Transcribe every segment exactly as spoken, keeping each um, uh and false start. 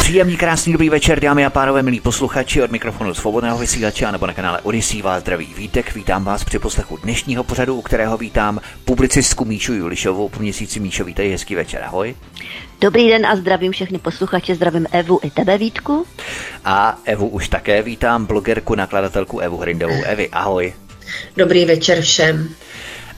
Příjemný, krásný, dobrý večer, dámy a pánové, milí posluchači, od mikrofonu Svobodného vysílače a nebo na kanále Odysee vás zdraví Vítek. Vítám vás při poslechu dnešního pořadu, u kterého vítám publicistku Míšu Julišovou. Po měsíci, Míšo, vítej, hezký večer, ahoj. Dobrý den a zdravím všechny posluchače, zdravím Evu i tebe, Vítku. A Evu už také vítám, blogerku, nakladatelku Evu Hrindovou. Evi, ahoj. Dobrý večer všem.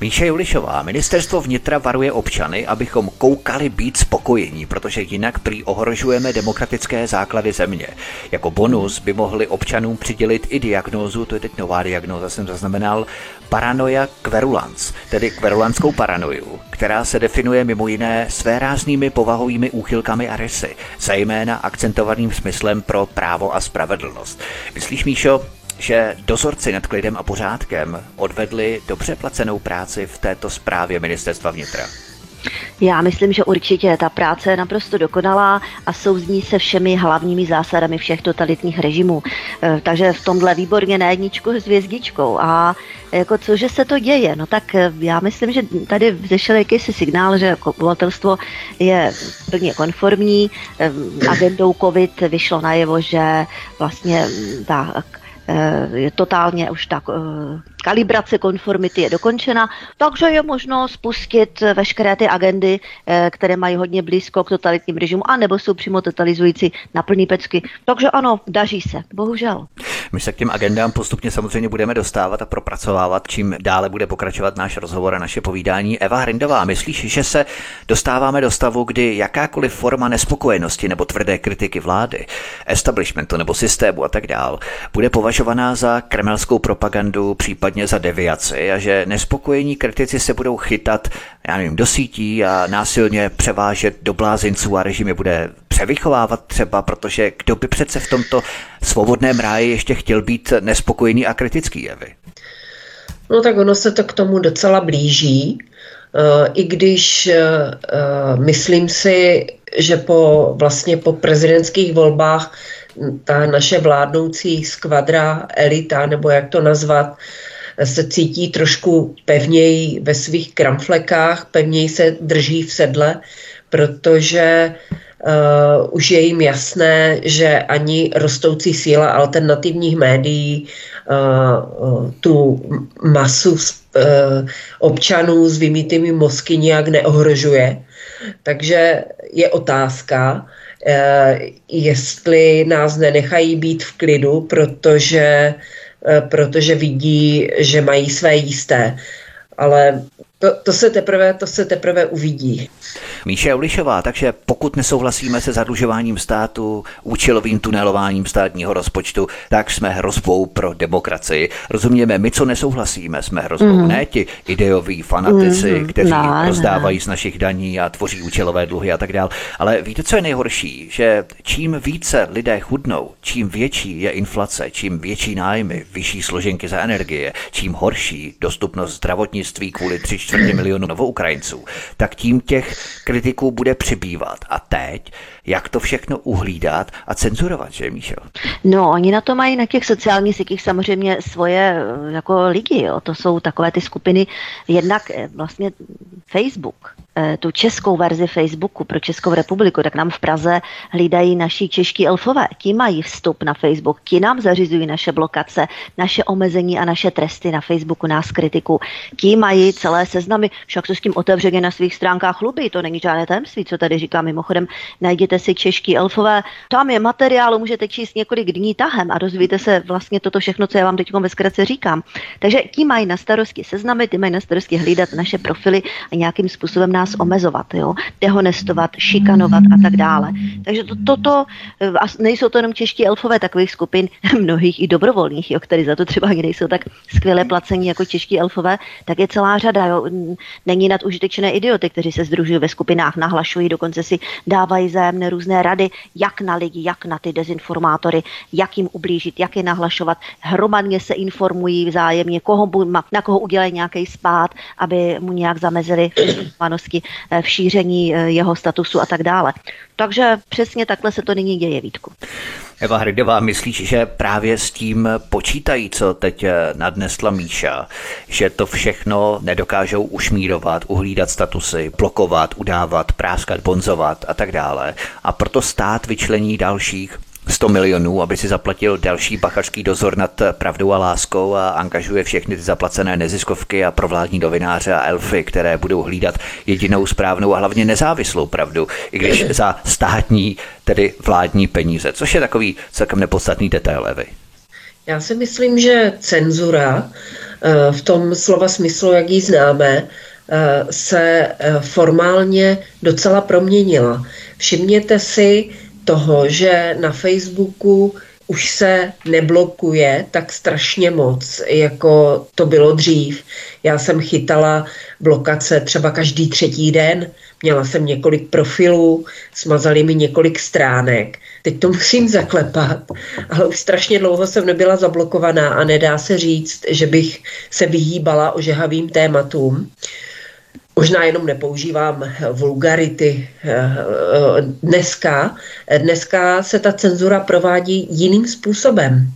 Míša Julišová, ministerstvo vnitra varuje občany, abychom koukali být spokojení, protože jinak prý ohrožujeme demokratické základy země. Jako bonus by mohli občanům přidělit i diagnózu, to je teď nová diagnóza, jsem zaznamenal, paranoja kverulans, tedy kverulanskou paranoju, která se definuje mimo jiné svéráznými povahovými úchylkami a rysy, zejména akcentovaným smyslem pro právo a spravedlnost. Myslíš, Míšo, že dozorci nad klidem a pořádkem odvedli dobře placenou práci v této zprávě ministerstva vnitra? Já myslím, že určitě ta práce je naprosto dokonalá a souzní se všemi hlavními zásadami všech totalitních režimů. Takže v tomhle výborně na jedničku s hvězdičkou. A jako cože se to děje? No tak já myslím, že tady vzešel jakýsi signál, že obyvatelstvo je plně konformní. Agendou COVID vyšlo najevo, že vlastně ta je totálně už tak kalibrace konformity je dokončena, takže je možno spustit veškeré ty agendy, které mají hodně blízko k totalitním režimům, anebo jsou přímo totalizující na plný pecky. Takže ano, daří se, bohužel. My se k těm agendám postupně samozřejmě budeme dostávat a propracovávat, čím dále bude pokračovat náš rozhovor a naše povídání. Eva Hrindová, myslíš, že se dostáváme do stavu, kdy jakákoliv forma nespokojenosti nebo tvrdé kritiky vlády, establishmentu nebo systému a tak dál, bude považovaná za kremelskou propagandu, případně za deviaci, a že nespokojení kritici se budou chytat, já nevím, do sítí a násilně převážet do blázinců a režim je bude převychovávat třeba, protože kdo by přece v tomto svobodném ráji ještě chtěl být nespokojený a kritický, Jevy? No tak ono se to k tomu docela blíží, i když myslím si, že po vlastně po prezidentských volbách ta naše vládnoucí skvadra, elita, nebo jak to nazvat, se cítí trošku pevněji ve svých kramflekách, pevněji se drží v sedle, protože uh, už je jim jasné, že ani rostoucí síla alternativních médií uh, tu masu uh, občanů s vymýtými mozky nijak neohrožuje. Takže je otázka, jestli nás nenechají být v klidu, protože, protože vidí, že mají své jisté. Ale to, to, se teprve, to se teprve uvidí. Míša Julišová, takže pokud nesouhlasíme se zadlužováním státu, účelovým tunelováním státního rozpočtu, tak jsme hrozbou pro demokracii. Rozumějme, my, co nesouhlasíme, jsme hrozbou. Mm. Ne ti ideoví fanatici, mm. kteří no, rozdávají no. z našich daní a tvoří účelové dluhy a tak dál. Ale víte, co je nejhorší? Že čím více lidé chudnou, čím větší je inflace, čím větší nájmy, vyšší složenky za energie, čím horší dostupnost zdravotnictví kvůli tři čtvrtě milionu novoukrajinců, tak tím těch kritiků bude přibývat. A teď, jak to všechno uhlídat a cenzurovat, že, Míšo? No, oni na to mají na těch sociálních sítích samozřejmě svoje jako ligy, jo. To jsou takové ty skupiny, jednak vlastně Facebook, tu českou verzi Facebooku pro Českou republiku, tak nám v Praze hlídají naši čeští elfové. Ti mají vstup na Facebook, ti nám zařizují naše blokace, naše omezení a naše tresty na Facebooku, nás kritiků. Ti mají celé seznamy, však se s tím otevřeně na svých stránkách chlubí, to není žádné tajemství, co tady říkám. Mimochodem, najděte si čeští elfové, tam je materiál, můžete číst několik dní tahem a dozvíte se vlastně toto všechno, co já vám teď ve zkratce říkám. Takže ti mají na starosti seznamy, ti mají na starosti hlídat naše profily a nějakým způsobem nás omezovat, jo? Dehonestovat, šikanovat a tak dále. Takže to, toto, a nejsou to jenom čeští elfové takových skupin, mnohých i dobrovolných, jo, který za to třeba ani nejsou tak skvěle placení jako čeští elfové, tak je celá řada, jo? Není nad užitečné idioty, kteří se sdružují ve skupinách, nahlašují, dokonce si dávají zájemné různé rady, jak na lidi, jak na ty dezinformátory, jak jim ublížit, jak je nahlašovat. Hromadně se informují vzájemně, koho, na koho udělají nějaký spát, aby mu nějak zamezili informanosti v šíření jeho statusu a tak dále. Takže přesně takhle se to nyní děje, Vítku. Eva Hrindová, myslíš, že právě s tím počítají, co teď nadnesla Míša, že to všechno nedokážou ušmírovat, uhlídat statusy, blokovat, udávat, práskat, bonzovat a tak dále. A proto stát vyčlení dalších sto milionů, aby si zaplatil další bachařský dozor nad Pravdou a láskou a angažuje všechny ty zaplacené neziskovky a provládní novináře a elfy, které budou hlídat jedinou správnou a hlavně nezávislou pravdu, i když za státní, tedy vládní peníze, což je takový celkem nepodstatný detail, Evy. Já si myslím, že cenzura v tom slova smyslu, jak ji známe, se formálně docela proměnila. Všimněte si toho, že na Facebooku už se neblokuje tak strašně moc, jako to bylo dřív. Já jsem chytala blokace třeba každý třetí den, měla jsem několik profilů, smazali mi několik stránek. Teď to musím zaklepat, ale už strašně dlouho jsem nebyla zablokovaná a nedá se říct, že bych se vyhýbala ožehavým tématům. Možná jenom nepoužívám vulgarity dneska. Dneska se ta cenzura provádí jiným způsobem,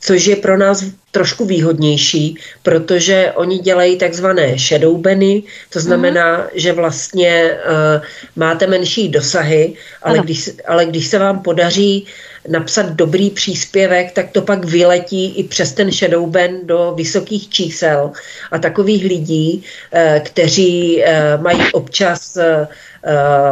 což je pro nás trošku výhodnější, protože oni dělají takzvané shadowbany, to znamená, že vlastně uh, máte menší dosahy, ale když, ale když se vám podaří napsat dobrý příspěvek, tak to pak vyletí i přes ten shadowban do vysokých čísel a takových lidí, uh, kteří uh, mají občas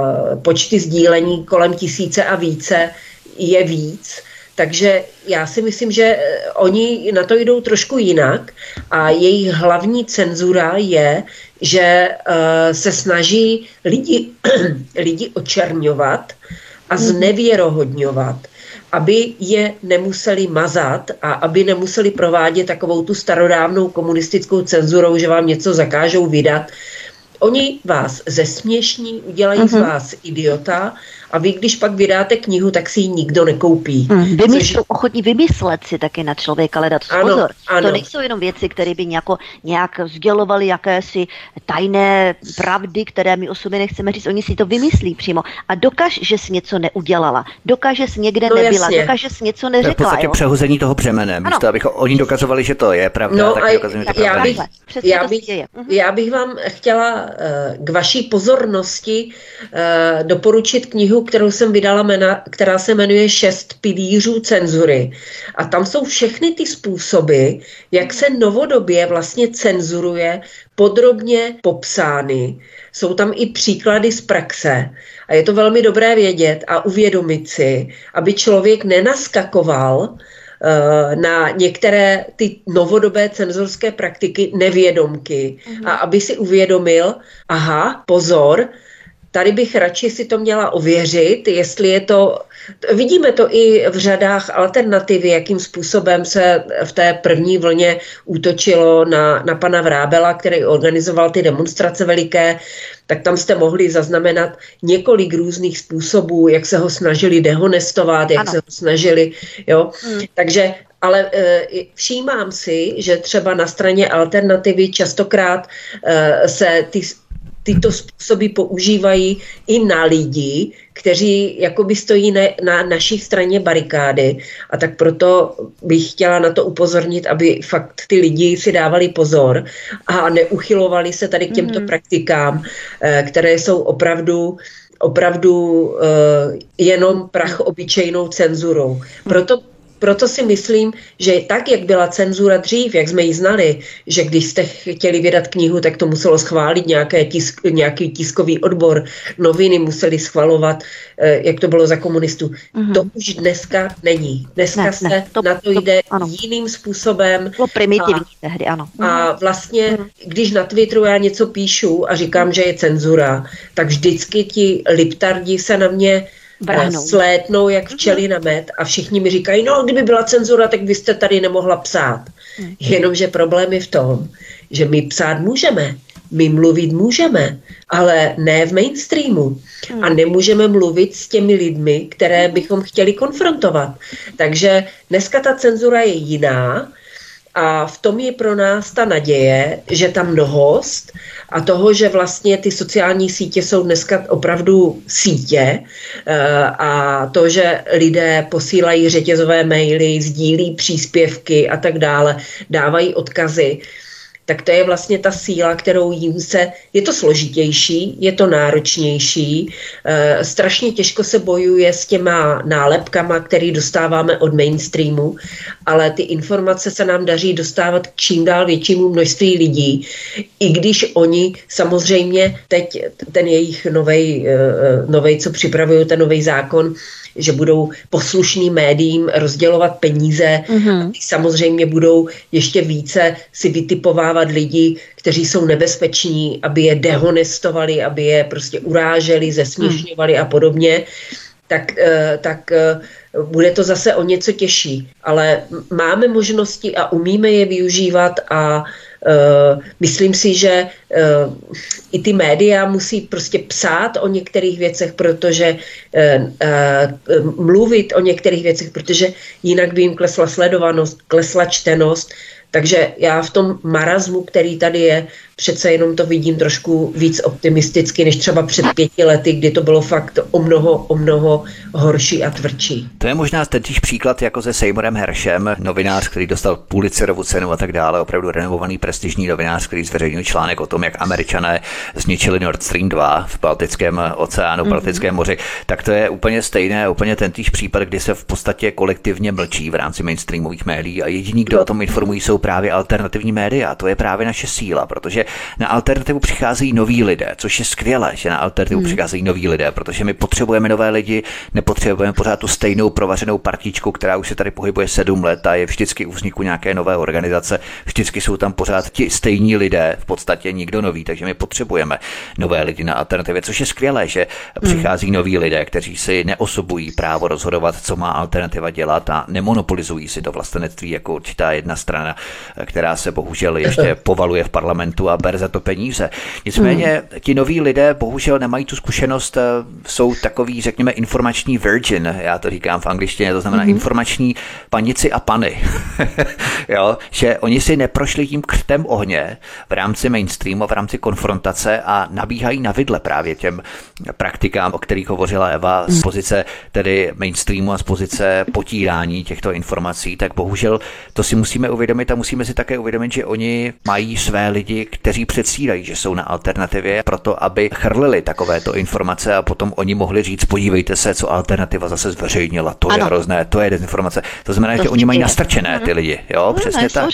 uh, počty sdílení kolem tisíce a více, je víc. Takže já si myslím, že oni na to jdou trošku jinak a jejich hlavní cenzura je, že uh, se snaží lidi, lidi očerňovat a znevěrohodňovat, aby je nemuseli mazat a aby nemuseli provádět takovou tu starodávnou komunistickou cenzurou, že vám něco zakážou vydat. Oni vás zesměšní, udělají uh-huh. z vás idiota a vy, když pak vydáte knihu, tak si ji nikdo nekoupí. Mm, vymysl, což... Ochotní vymyslet si taky na člověka, ale dát pozor. Ano. To nejsou jenom věci, které by nějako, nějak sdělovaly jakési tajné pravdy, které my o sobě nechceme říct. Oni si to vymyslí přímo. A dokáž, že jsi něco neudělala. Dokáž, že jsi někde no, nebyla. Jasně. Dokáž, že jsi něco neřekla. To je v podstatě jo? přehození toho břemene. Místo, abych oni dokazovali, že to je pravda. No, tak a dokazují, tak to já, bych, já, bych, já bych vám chtěla uh, k vaší pozornosti uh, doporučit knihu, kterou jsem vydala, jmena, která se jmenuje Šest pilířů cenzury. A tam jsou všechny ty způsoby, jak se novodobě vlastně cenzuruje, podrobně popsány. Jsou tam i příklady z praxe. A je to velmi dobré vědět a uvědomit si, aby člověk nenaskakoval uh, na některé ty novodobé cenzurské praktiky nevědomky. Mhm. A aby si uvědomil, aha, pozor, tady bych radši si to měla ověřit, jestli je to... Vidíme to i v řadách alternativy, jakým způsobem se v té první vlně útočilo na, na pana Vrábela, který organizoval ty demonstrace veliké, tak tam jste mohli zaznamenat několik různých způsobů, jak se ho snažili dehonestovat, jak ano. se ho snažili, jo. Hmm. Takže... Ale e, všímám si, že třeba na straně alternativy častokrát e, se ty... Tyto způsoby používají i na lidi, kteří jakoby stojí na, na naší straně barikády. A tak proto bych chtěla na to upozornit, aby fakt ty lidi si dávali pozor a neuchylovali se tady k těmto mm-hmm. praktikám, které jsou opravdu, opravdu uh, jenom prach obyčejnou cenzurou. Proto Proto si myslím, že tak, jak byla cenzura dřív, jak jsme ji znali, že když jste chtěli vydat knihu, tak to muselo schválit nějaké tisk, nějaký tiskový odbor, noviny museli schvalovat, jak to bylo za komunistů. Mm-hmm. To už dneska není. Dneska ne, se ne, to, na to jde to, to, jiným způsobem. To primitivní tehdy, ano. A vlastně, mm-hmm. když na Twitteru já něco píšu a říkám, že je cenzura, tak vždycky ti liptardi se na mě Brahnou. slétnou jak včely na med a všichni mi říkají, no kdyby byla cenzura, tak byste tady nemohla psát. Ne. Jenomže problém je v tom, že my psát můžeme, my mluvit můžeme, ale ne v mainstreamu. Hmm. A nemůžeme mluvit s těmi lidmi, které bychom chtěli konfrontovat. Takže dneska ta cenzura je jiná a v tom je pro nás ta naděje, že ta mnohost a toho, že vlastně ty sociální sítě jsou dneska opravdu sítě a to, že lidé posílají řetězové maily, sdílí příspěvky a tak dále, dávají odkazy, tak to je vlastně ta síla, kterou jim se... Je to složitější, je to náročnější, e, strašně těžko se bojuje s těma nálepkama, které dostáváme od mainstreamu, ale ty informace se nám daří dostávat k čím dál většímu množství lidí, i když oni samozřejmě teď ten jejich novej, e, novej co připravují, ten novej zákon, že budou poslušným médiím rozdělovat peníze, mm-hmm. samozřejmě budou ještě více si vytipovávat lidi, kteří jsou nebezpeční, aby je dehonestovali, aby je prostě uráželi, zesměšňovali mm. a podobně, tak, tak bude to zase o něco těžší. Ale máme možnosti a umíme je využívat a Uh, myslím si, že uh, i ty média musí prostě psát o některých věcech, protože uh, uh, mluvit o některých věcech, protože jinak by jim klesla sledovanost, klesla čtenost. Takže já v tom marazmu, který tady je, přece jenom to vidím trošku víc optimisticky, než třeba před pěti lety, kdy to bylo fakt o mnoho, o mnoho horší a tvrdší. To je možná totiž příklad jako se Seymourem Hershem, novinář, který dostal Pulitzerovu cenu a tak dále, opravdu renovovaný prestižní novinář, který zveřejnil článek o tom, jak Američané zničili Nord Stream dva v Baltickém oceánu, v Baltickém moři. Tak to je úplně stejné, úplně tentýž případ, kdy se v podstatě kolektivně mlčí v rámci mainstreamových médií a jediní, kdo o tom informují, jsou právě alternativní média. A to je právě naše síla, protože na alternativu přicházejí noví lidé, což je skvělé, že na alternativu hmm. přicházejí noví lidé, protože my potřebujeme nové lidi, nepotřebujeme pořád tu stejnou provařenou partičku, která už se tady pohybuje sedm let a je vždycky u vzniku nějaké nové organizace, vždycky jsou tam pořád ti stejní lidé, v podstatě nikdo nový, takže my potřebujeme nové lidi na alternativě, což je skvělé, že přichází hmm. noví lidé, kteří si neosobují právo rozhodovat, co má alternativa dělat a nemonopolizují si to vlastenectví jako určitá jedna strana, která se bohužel ještě povaluje v parlamentu a bere za to peníze. Nicméně mm. ti noví lidé bohužel nemají tu zkušenost, jsou takový, řekněme, informační virgin, já to říkám v angličtině, to znamená mm. informační panici a pany. Jo? Že oni si neprošli tím křtem ohně v rámci mainstreamu, v rámci konfrontace a nabíhají na vidle právě těm praktikám, o kterých hovořila Eva mm. z pozice tedy mainstreamu a z pozice potírání těchto informací, tak bohužel to si musíme uvědomit a musíme si také uvědomit, že oni mají své lidi, kteří předstírají, že jsou na alternativě, proto aby chrlili takovéto informace a potom oni mohli říct, podívejte se, co alternativa zase zveřejnila, to ano. je hrozné, to je dezinformace. To znamená, to že oni mají nastrčené ty lidi, jo, no, přesně no, tak.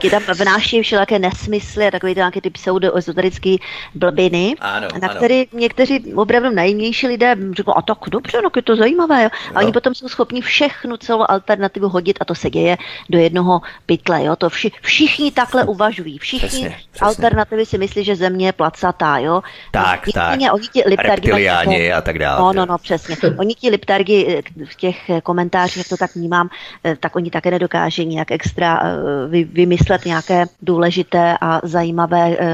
Když tam vnáší všelaké nesmysly a takové nějaké ty pseudoezoterické blbiny, ano, na ano. které někteří opravdu nejjemnější lidé řeknou, a tak dobře, no, je to zajímavé. Jo? A jo. oni potom jsou schopni všechnu celou alternativu hodit a to se děje do jednoho pytle. Jo? To vši, všichni takhle uvažují. Všichni přesně, přesně. alternativy si myslí, že země je placatá. Jo? Tak, no, tak. Oni ti reptiliáni a tak dále. No, no, no, přesně. Oni ti liptargi v těch komentářích, jak to tak vnímám, tak oni také nedokáží nějak extra vy, vymyslet nějaké důležité a zajímavé e,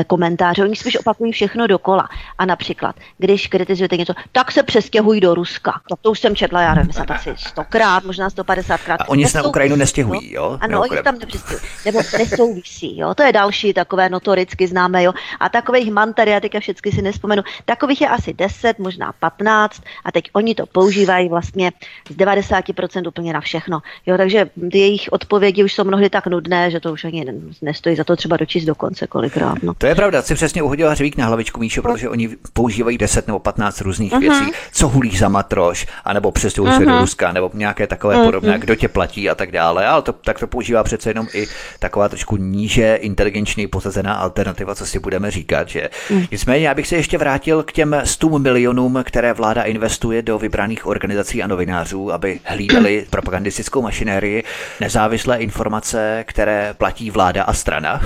e, komentáře. Oni spíš opakují všechno dokola. A například, když kritizujete něco, tak se přestěhují do Ruska. To už jsem četla, já nevím, asi stokrát, možná sto padesátkrát. A oni se na Ukrajinu nestěhují, jo? Ano, Neokrem. oni tam nepřestěhují. Nebo nesouvisí, jo? To je další takové notoricky známé, jo? A takových mantar, já teďka všechny si nespomenu, takových je asi deset, možná patnáct a teď oni to používají vlastně z devadesát procent úplně na všechno. Jo? Takže jejich odpovědi už jsou mnohdy tak nudné, že to už ani nestojí za to třeba dočíst do konce kolikrát. No. To je pravda, jsi přesně uhodila hřebík na hlavičku, Míšo, protože oni používají deset nebo patnáct různých uh-huh. věcí, co hulíš za matroš, anebo přestěhuj se do Ruska, nebo nějaké takové uh-huh. podobné, kdo tě platí a tak dále. Ale to, tak to používá přece jenom i taková trošku níže inteligenčně posazená alternativa, co si budeme říkat, že. Uh-huh. Nicméně, já bych se ještě vrátil k těm sto milionům, které vláda investuje do vybraných organizací a novinářů, aby hlídali propagandistickou mašinérii, nezávislé informace, které platí vláda a strana.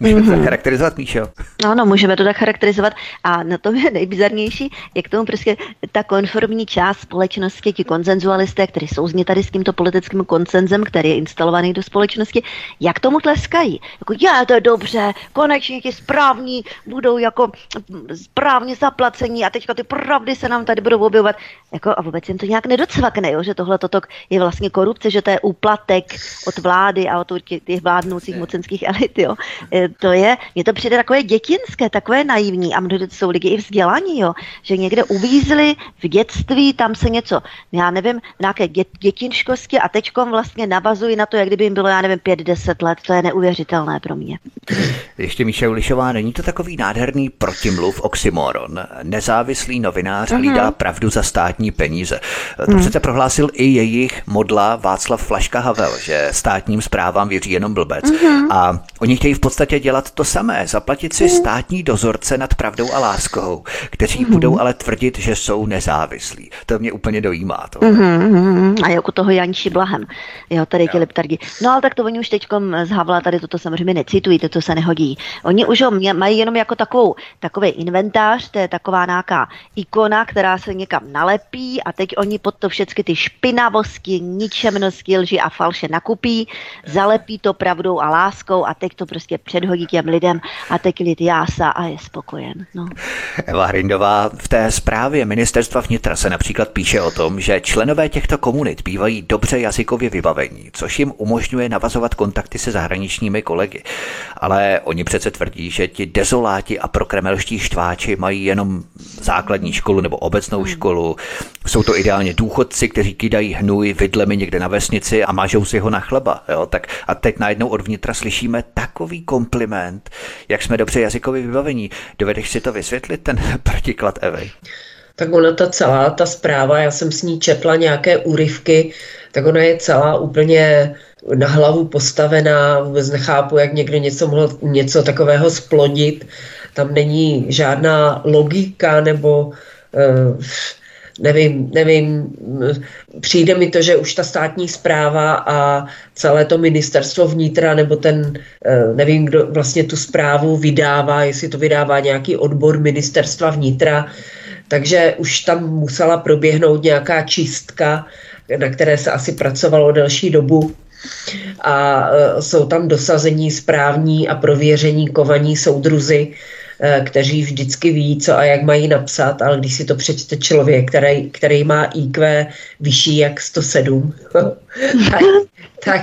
Můžeme to tak charakterizovat, Míšo? Ano, můžeme to tak charakterizovat. A na tom je nejbizarnější, jak tomu prostě ta konformní část společnosti, ti konsenzualisté, kteří jsou zně tady s tímto politickým konsenzem, který je instalovaný do společnosti, jak tomu tleskají. Jako, je to dobře, konečně ti správní budou jako správně zaplacení a teďka ty pravdy se nám tady budou objevovat. Jako, a vůbec jim to nějak nedocvakne, jo, že tohle toto je vlastně korupce, že to je úplatek od vlády a od těch vládnoucích mocenských elit, jo. To je, mně to přijde takové dětinské, takové naivní a mnohdy jsou lidi i vzdělaní, jo, že někde uvízli v dětství, tam se něco, já nevím, nějaké dět, dětinškosti a tečkom vlastně navazují na to, jak kdyby jim bylo, já nevím, pět deset let, to je neuvěřitelné pro mě. Ještě Míša Julišová, není to takový nádherný protimluv, oxymoron? Nezávislý novinář mm-hmm. hlídá pravdu za státní peníze. To mm. přece prohlásil i jejich modla Václav Flaška Havel, že státním zprávám věří jenom blbec. Mm-hmm. A oni chtějí v podstatě dělat to samé, zaplatit si státní dozorce nad pravdou a láskou, kteří mm-hmm. budou ale tvrdit, že jsou nezávislí. To mě úplně dojímá. To. Mm-hmm. A jako toho Janči Blahem. Jo, tady ti leptardi. No ale tak to oni už teďkom z Havla tady toto samozřejmě necitují, to se nehodí. Oni už ho mě, mají jenom jako takovou, takový inventář, to je taková nějaká ikona, která se někam nalepí a teď oni pod to všechny ty špinavosti, ničemnosti, lži a falše nakupí, zalepí to pravdou a láskou a teď to prostě předhodí těm lidem a teď lid jása a je spokojen. No. Eva Hrindová, v té zprávě ministerstva vnitra se například píše o tom, že členové těchto komunit bývají dobře jazykově vybavení, což jim umožňuje navazovat kontakty se zahraničními kolegy. Ale oni přece tvrdí, že ti dezoláti a prokremelští štváči mají jenom základní školu nebo obecnou hmm. školu. Jsou to ideálně důchodci, kteří kydají hnůj vidlemi někde na vesnici a mažou si ho na chleba. Jo? Tak a teď najednou od vnitra slyšíme takový kompliment, jak jsme dobře jazykově vybavení. Dovedeš si to vysvětlit, ten protiklad Evy? Tak ona ta celá, ta zpráva, já jsem s ní četla nějaké úryvky, tak ona je celá úplně na hlavu postavená, vůbec nechápu, jak někdo něco mohl něco takového splodit. Tam není žádná logika nebo eh, nevím, nevím, přijde mi to, že už ta státní správa a celé to ministerstvo vnitra nebo ten, eh, nevím, kdo vlastně tu zprávu vydává, jestli to vydává nějaký odbor ministerstva vnitra, takže už tam musela proběhnout nějaká čistka, na které se asi pracovalo delší dobu. A e, jsou tam dosazení správní a prověření kovaní soudruzi, e, kteří vždycky ví, co a jak mají napsat, ale když si to přečte člověk, který, který má í kvé vyšší jak sto sedm, tak, tak,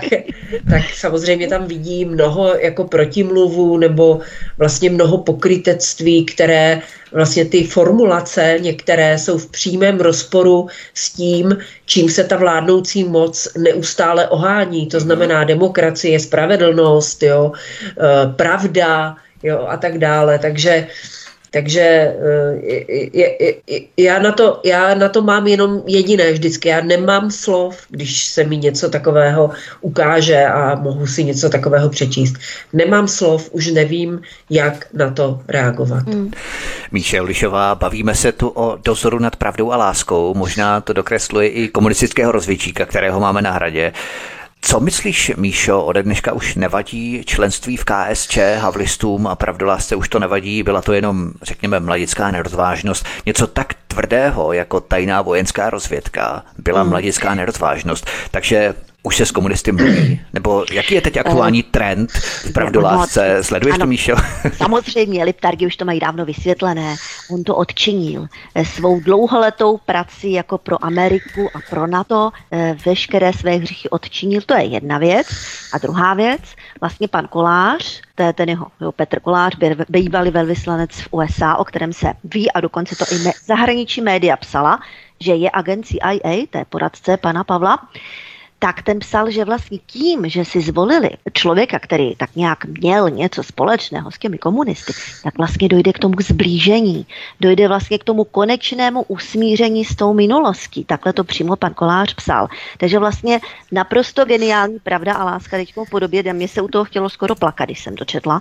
tak samozřejmě tam vidí mnoho jako protimluvů nebo vlastně mnoho pokrytectví, které vlastně ty formulace některé jsou v přímém rozporu s tím, čím se ta vládnoucí moc neustále ohání. To znamená demokracie, spravedlnost, jo, pravda, jo, a tak dále. Takže, takže je, je, je, já, na to, já na to mám jenom jediné vždycky. Já nemám slov, když se mi něco takového ukáže a mohu si něco takového přečíst. Nemám slov, už nevím, jak na to reagovat. Mm. Míša Julišová, bavíme se tu o dozoru nad pravdou a láskou. Možná to dokresluje i komunistického rozvědčíka, kterého máme na Hradě. Co myslíš, Míšo, ode dneška už nevadí členství v KSČ, havlistům a pravdolásce už to nevadí, byla to jenom, řekněme, mladická nerozvážnost. Něco tak tvrdého, jako tajná vojenská rozvědka, byla mladická nerozvážnost. Takže už se s komunisty mluví? Nebo jaký je teď aktuální trend v pravdolásce? Sleduješ ano, to, Míšo? Samozřejmě, liptargi už to mají dávno vysvětlené. On to odčinil svou dlouholetou prací jako pro Ameriku a pro NATO. Veškeré své hříchy odčinil. To je jedna věc. A druhá věc, vlastně pan Kolář, to je ten jeho, jo, Petr Kolář, bývalý velvyslanec v U S A, o kterém se ví a dokonce to i me- zahraniční média psala, že je agent C I A, to je poradce pana Pavla, tak ten psal, že vlastně tím, že si zvolili člověka, který tak nějak měl něco společného s těmi komunisty, tak vlastně dojde k tomu zblížení, dojde vlastně k tomu konečnému usmíření s tou minulostí. Takhle to přímo pan Kolář psal. Takže vlastně naprosto geniální pravda a láska teďko v podobě, kde mě se u toho chtělo skoro plakat, když jsem to četla,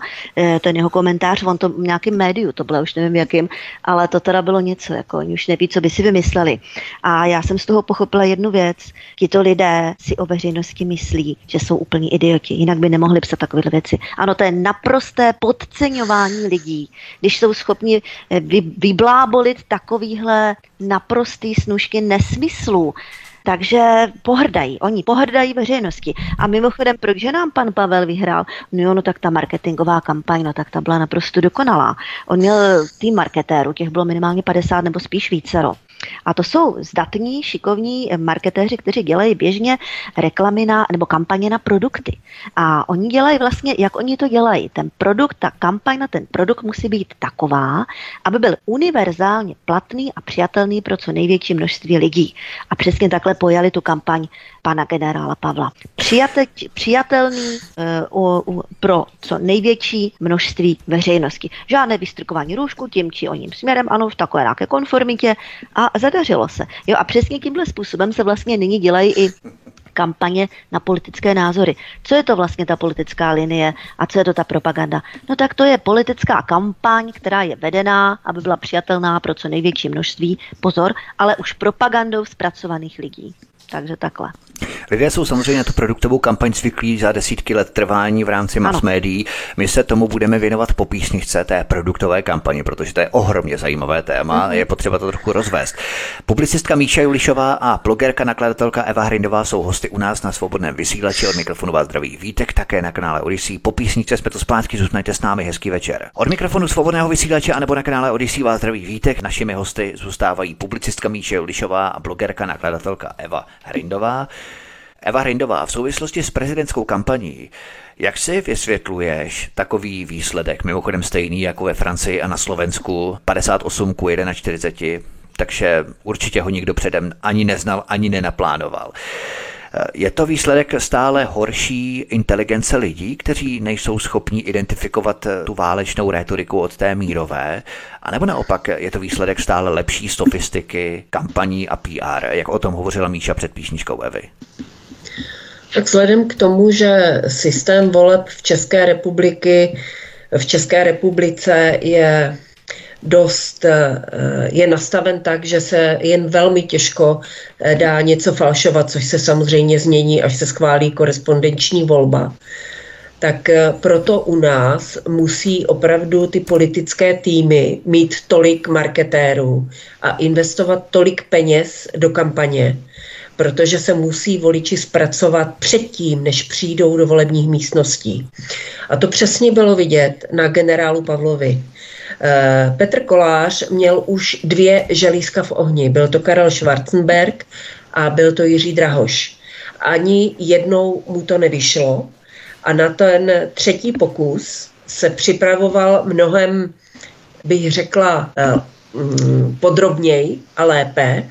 ten jeho komentář, on to v nějakém médiu, to bylo už nevím jakým, ale to teda bylo něco, jako oni už neví, co by si vymysleli. A já jsem z toho pochopila jednu věc, tito lidé si o veřejnosti myslí, že jsou úplní idioti, jinak by nemohli psat takovéhle věci. Ano, to je naprosté podceňování lidí, když jsou schopni vy, vyblábolit takovýhle naprostý snužky nesmyslů. Takže pohrdají, oni pohrdají veřejnosti. A mimochodem, proč nám pan Pavel vyhrál? No, no tak ta marketingová kampaň, no tak ta byla naprosto dokonalá. On měl tým marketérů, těch bylo minimálně padesát nebo spíš vícero. A to jsou zdatní, šikovní marketéři, kteří dělají běžně reklamy na, nebo kampaně na produkty. A oni dělají vlastně, jak oni to dělají. Ten produkt, ta kampaň na ten produkt musí být taková, aby byl univerzálně platný a přijatelný pro co největší množství lidí. A přesně takhle pojali tu kampaň pana generála Pavla. Přijate, přijatelný uh, uh, pro co největší množství veřejnosti. Žádné vystrkování růžku tím či oním směrem, ano, v takové nějaké konformitě a zadařilo se. Jo, a přesně tímhle způsobem se vlastně nyní dělají i kampaně na politické názory. Co je to vlastně ta politická linie a co je to ta propaganda? No tak to je politická kampaň, která je vedená, aby byla přijatelná pro co největší množství, pozor, ale už propagandou zpracovaných lidí. Takže takhle. Lidé jsou samozřejmě na tu produktovou kampaň zvyklí za desítky let trvání v rámci mass médií. My se tomu budeme věnovat po písničce té produktové kampaně, protože to je ohromně zajímavé téma, mm-hmm. je potřeba to trochu rozvést. Publicistka Míša Julišová a blogerka nakladatelka Eva Hrindová jsou hosty u nás na Svobodném vysílači. Od mikrofonu vás zdraví Vítek, také na kanále Odysee. Po písničce jsme to zpátky, zůstaňte s námi, hezký večer. Od mikrofonu Svobodného vysílače anebo na kanále Odysee vás zdraví Vítek. Našimi hosty zůstávají publicistka Míša Julišová a blogerka nakladatelka Eva Hrindová. Eva Hrindová, v souvislosti s prezidentskou kampaní, jak si vysvětluješ takový výsledek? Mimochodem stejný jako ve Francii a na Slovensku, padesát osm ku čtyřiceti jedna, takže určitě ho nikdo předem ani neznal, ani nenaplánoval. Je to výsledek stále horší inteligence lidí, kteří nejsou schopni identifikovat tu válečnou rétoriku od té mírové, anebo naopak je to výsledek stále lepší sofistiky, kampaní a P R, jak o tom hovořila Míša před písničkou Evy? Tak vzhledem k tomu, že systém voleb v České republiky, v České republice je dost je nastaven tak, že se jen velmi těžko dá něco falšovat, což se samozřejmě změní, až se schválí korespondenční volba. Tak proto u nás musí opravdu ty politické týmy mít tolik marketérů a investovat tolik peněz do kampaně, protože se musí voliči zpracovat předtím, než přijdou do volebních místností. A to přesně bylo vidět na generálu Pavlovi. Petr Kolář měl už dvě želízka v ohni. Byl to Karel Schwarzenberg a byl to Jiří Drahoš. Ani jednou mu to nevyšlo a na ten třetí pokus se připravoval mnohem, bych řekla, podrobněji a lépe.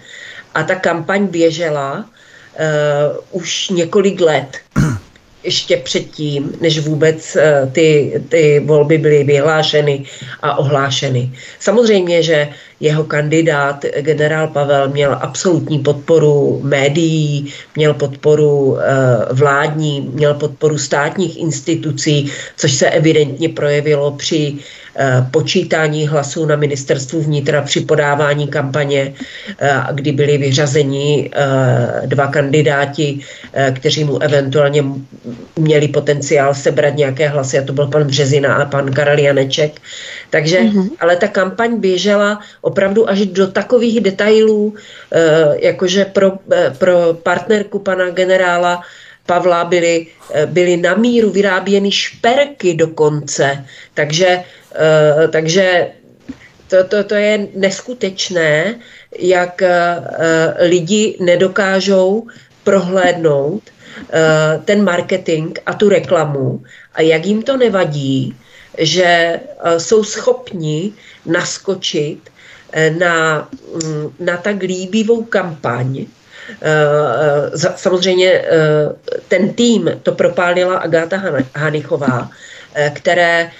A ta kampaň běžela uh, už několik let, ještě předtím, než vůbec uh, ty, ty volby byly vyhlášeny a ohlášeny. Samozřejmě, že jeho kandidát, generál Pavel, měl absolutní podporu médií, měl podporu uh, vládní, měl podporu státních institucí, což se evidentně projevilo při počítání hlasů na ministerstvu vnitra při podávání kampaně, kdy byli vyřazeni dva kandidáti, kteří mu eventuálně měli potenciál sebrat nějaké hlasy, a to byl pan Březina a pan Karel Janeček. Takže, mm-hmm. ale ta kampaň běžela opravdu až do takových detailů, jakože pro, pro partnerku pana generála Pavla byly, byly na míru vyráběny šperky dokonce, takže Uh, takže to, to, to je neskutečné, jak uh, lidi nedokážou prohlédnout uh, ten marketing a tu reklamu a jak jim to nevadí, že uh, jsou schopni naskočit uh, na, um, na tak líbivou kampaň, Samozřejmě ten tým to propálila Agáta Hanychová, které